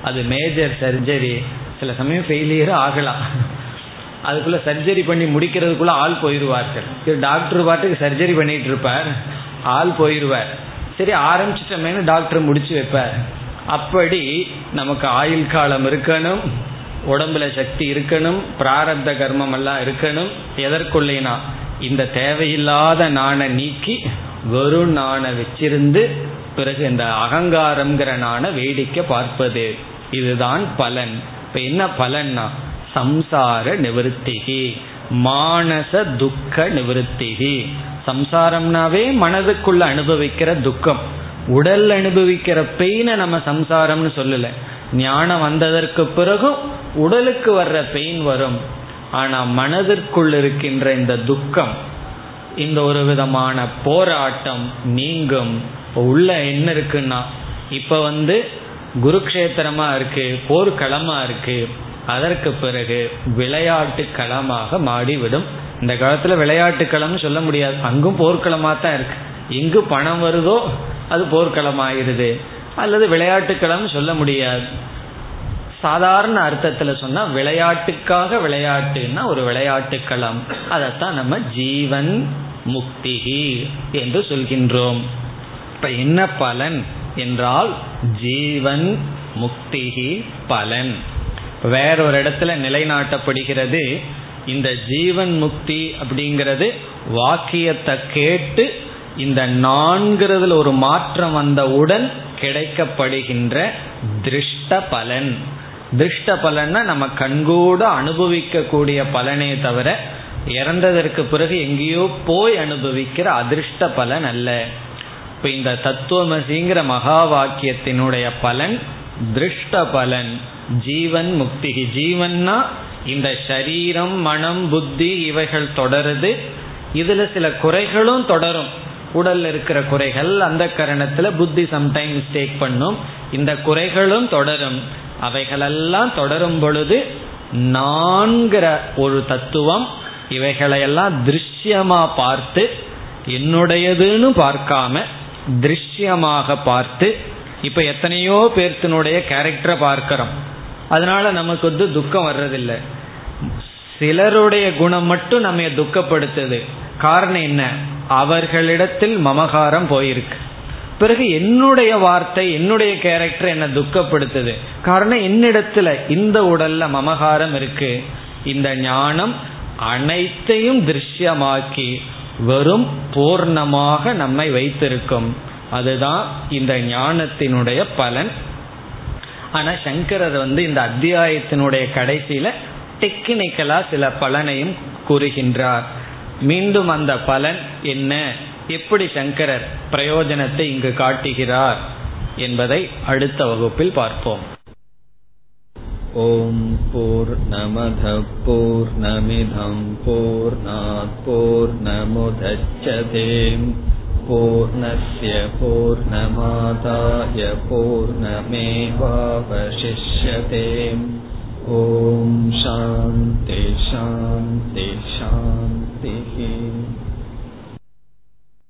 அது மேஜர் சர்ஜரி. சில சமயம் ஃபெயிலியர் ஆகலாம். அதுக்குள்ள சர்ஜரி பண்ணி முடிக்கிறதுக்குள்ள ஆள் போயிடுவார்கள். டாக்டர் பாட்டுக்கு சர்ஜரி பண்ணிட்டு இருப்பார், ஆள் போயிடுவார். சரி ஆரம்பிச்சிட்டமேனு டாக்டர் முடிச்சு வைப்பார். அப்படி நமக்கு ஆயுள் காலம் இருக்கணும், உடம்புல சக்தி இருக்கணும், பிராரப்த கர்மம் எல்லாம் இருக்கணும். எதற்குள்ளேனா இந்த தேவையில்லாத நாணை நீக்கி வெறும் நாணை வச்சிருந்து பிறகு இந்த அகங்காரம்ங்கிற நாணை வேடிக்கை பார்ப்பது, இதுதான் பலன். இப்ப என்ன பலன்னா சம்சார நிவர்த்திகி, மானச துக்க நிவர்த்திகி. சம்சாரம்னாவே மனதுக்குள்ள அனுபவிக்கிற துக்கம், உடல் அனுபவிக்கிற பெயினை நம்ம சம்சாரம்னு சொல்லல. ஞானம் வந்ததற்கு பிறகு உடலுக்கு வர்ற பெயின் வரும், ஆனா மனதிற்குள் இருக்கின்ற இந்த துக்கம், இந்த ஒரு விதமான போராட்டம் நீங்கும். உள்ள என்ன இருக்குன்னா இப்ப குருக்ஷேத்திரமா இருக்கு, போர்க்களமா இருக்கு, அதற்கு பிறகு விளையாட்டு களமாக மாறிவிடும். இந்த காலத்துல விளையாட்டு களம்னு சொல்ல முடியாது, அங்கும் போர்க்களமா தான் இருக்கு. எங்கு பணம் வருதோ அது போர்க்களமாயிருது, அல்லது விளையாட்டு களம்னு சொல்ல முடியாது. சாதாரண அர்த்தத்தில் சொன்னால் விளையாட்டுக்காக விளையாட்டுன்னா ஒரு விளையாட்டுக்களம், அதைத்தான் நம்ம ஜீவன் முக்தி என்று சொல்கின்றோம். இப்போ என்ன பலன் என்றால் ஜீவன் முக்தி பலன். வேறொரு இடத்துல நிலைநாட்டப்படுகிறது இந்த ஜீவன் முக்தி அப்படிங்கிறது. வாக்கியத்தை கேட்டு இந்த நான்கிறதுல ஒரு மாற்றம் வந்தவுடன் கிடைக்கப்படுகின்ற திருஷ்ட பலன். திருஷ்ட பலன்னா நம்ம கண்கூட அனுபவிக்க கூடிய பலனே தவிர இறந்ததற்கு பிறகு எங்கேயோ போய் அனுபவிக்கிற அதிர்ஷ்ட பலன் அல்ல. இப்போ இந்த தத்துவமசிங்கிற மகா வாக்கியத்தினுடைய பலன் திருஷ்ட பலன், ஜீவன் முக்தி. ஜீவன்னா இந்த சரீரம், மனம், புத்தி இவைகள் தொடருது. இதில் சில குறைகளும் தொடரும், உடல்ல இருக்கிற குறைகள், அந்த கரணத்துல புத்தி சம்டைம் மிஸ்டேக் பண்ணும், இந்த குறைகளும் தொடரும். அவைகளெல்லாம் தொடரும் பொழுது நான்கிற ஒரு தத்துவம் இவைகளையெல்லாம் திருஷ்யமா பார்த்து, என்னுடையதுன்னு பார்க்காம திருஷ்யமாக பார்த்து, இப்ப எத்தனையோ பேர்த்தினுடைய கேரக்டரை பார்க்கிறோம், அதனால நமக்கு துக்கம் வர்றதில்லை. சிலருடைய குணம் மட்டும் நம்ம துக்கப்படுத்துது. காரணம் என்ன? அவர்களிடத்தில் மமகாரம் போயிருக்கு. பிறகு என்னுடைய வார்த்தை, என்னுடைய கேரக்டர் என்ன துக்கப்படுத்துது. காரணம் என்னிடத்துல இந்த உடல்ல மமகாரம் இருக்கு. இந்த ஞானம் அனைத்தையும் திருஷ்யமாக்கி வெறும் பூர்ணமாக நம்மை வைத்திருக்கும். அதுதான் இந்த ஞானத்தினுடைய பலன். ஆனா சங்கரர் இந்த அத்தியாயத்தினுடைய கடைசியில டெக்னிக்கலா சில பலனையும் கூறுகின்றார். மீண்டும் அந்த பலன் என்ன, எப்படி சங்கரர் பிரயோஜனத்தை இங்கு காட்டுகிறார் என்பதை அடுத்த வகுப்பில் பார்ப்போம். ஓம் பூர்ணமத பூர்ணமிதம் பூர்ணாத் பூர்ணமுதச்யதே பூர்ணஸ்ய பூர்ணமாதாய பூர்ணமேவாவசிஷ்யதே. ஓம் சாந்தி சாந்தி சாந்தி.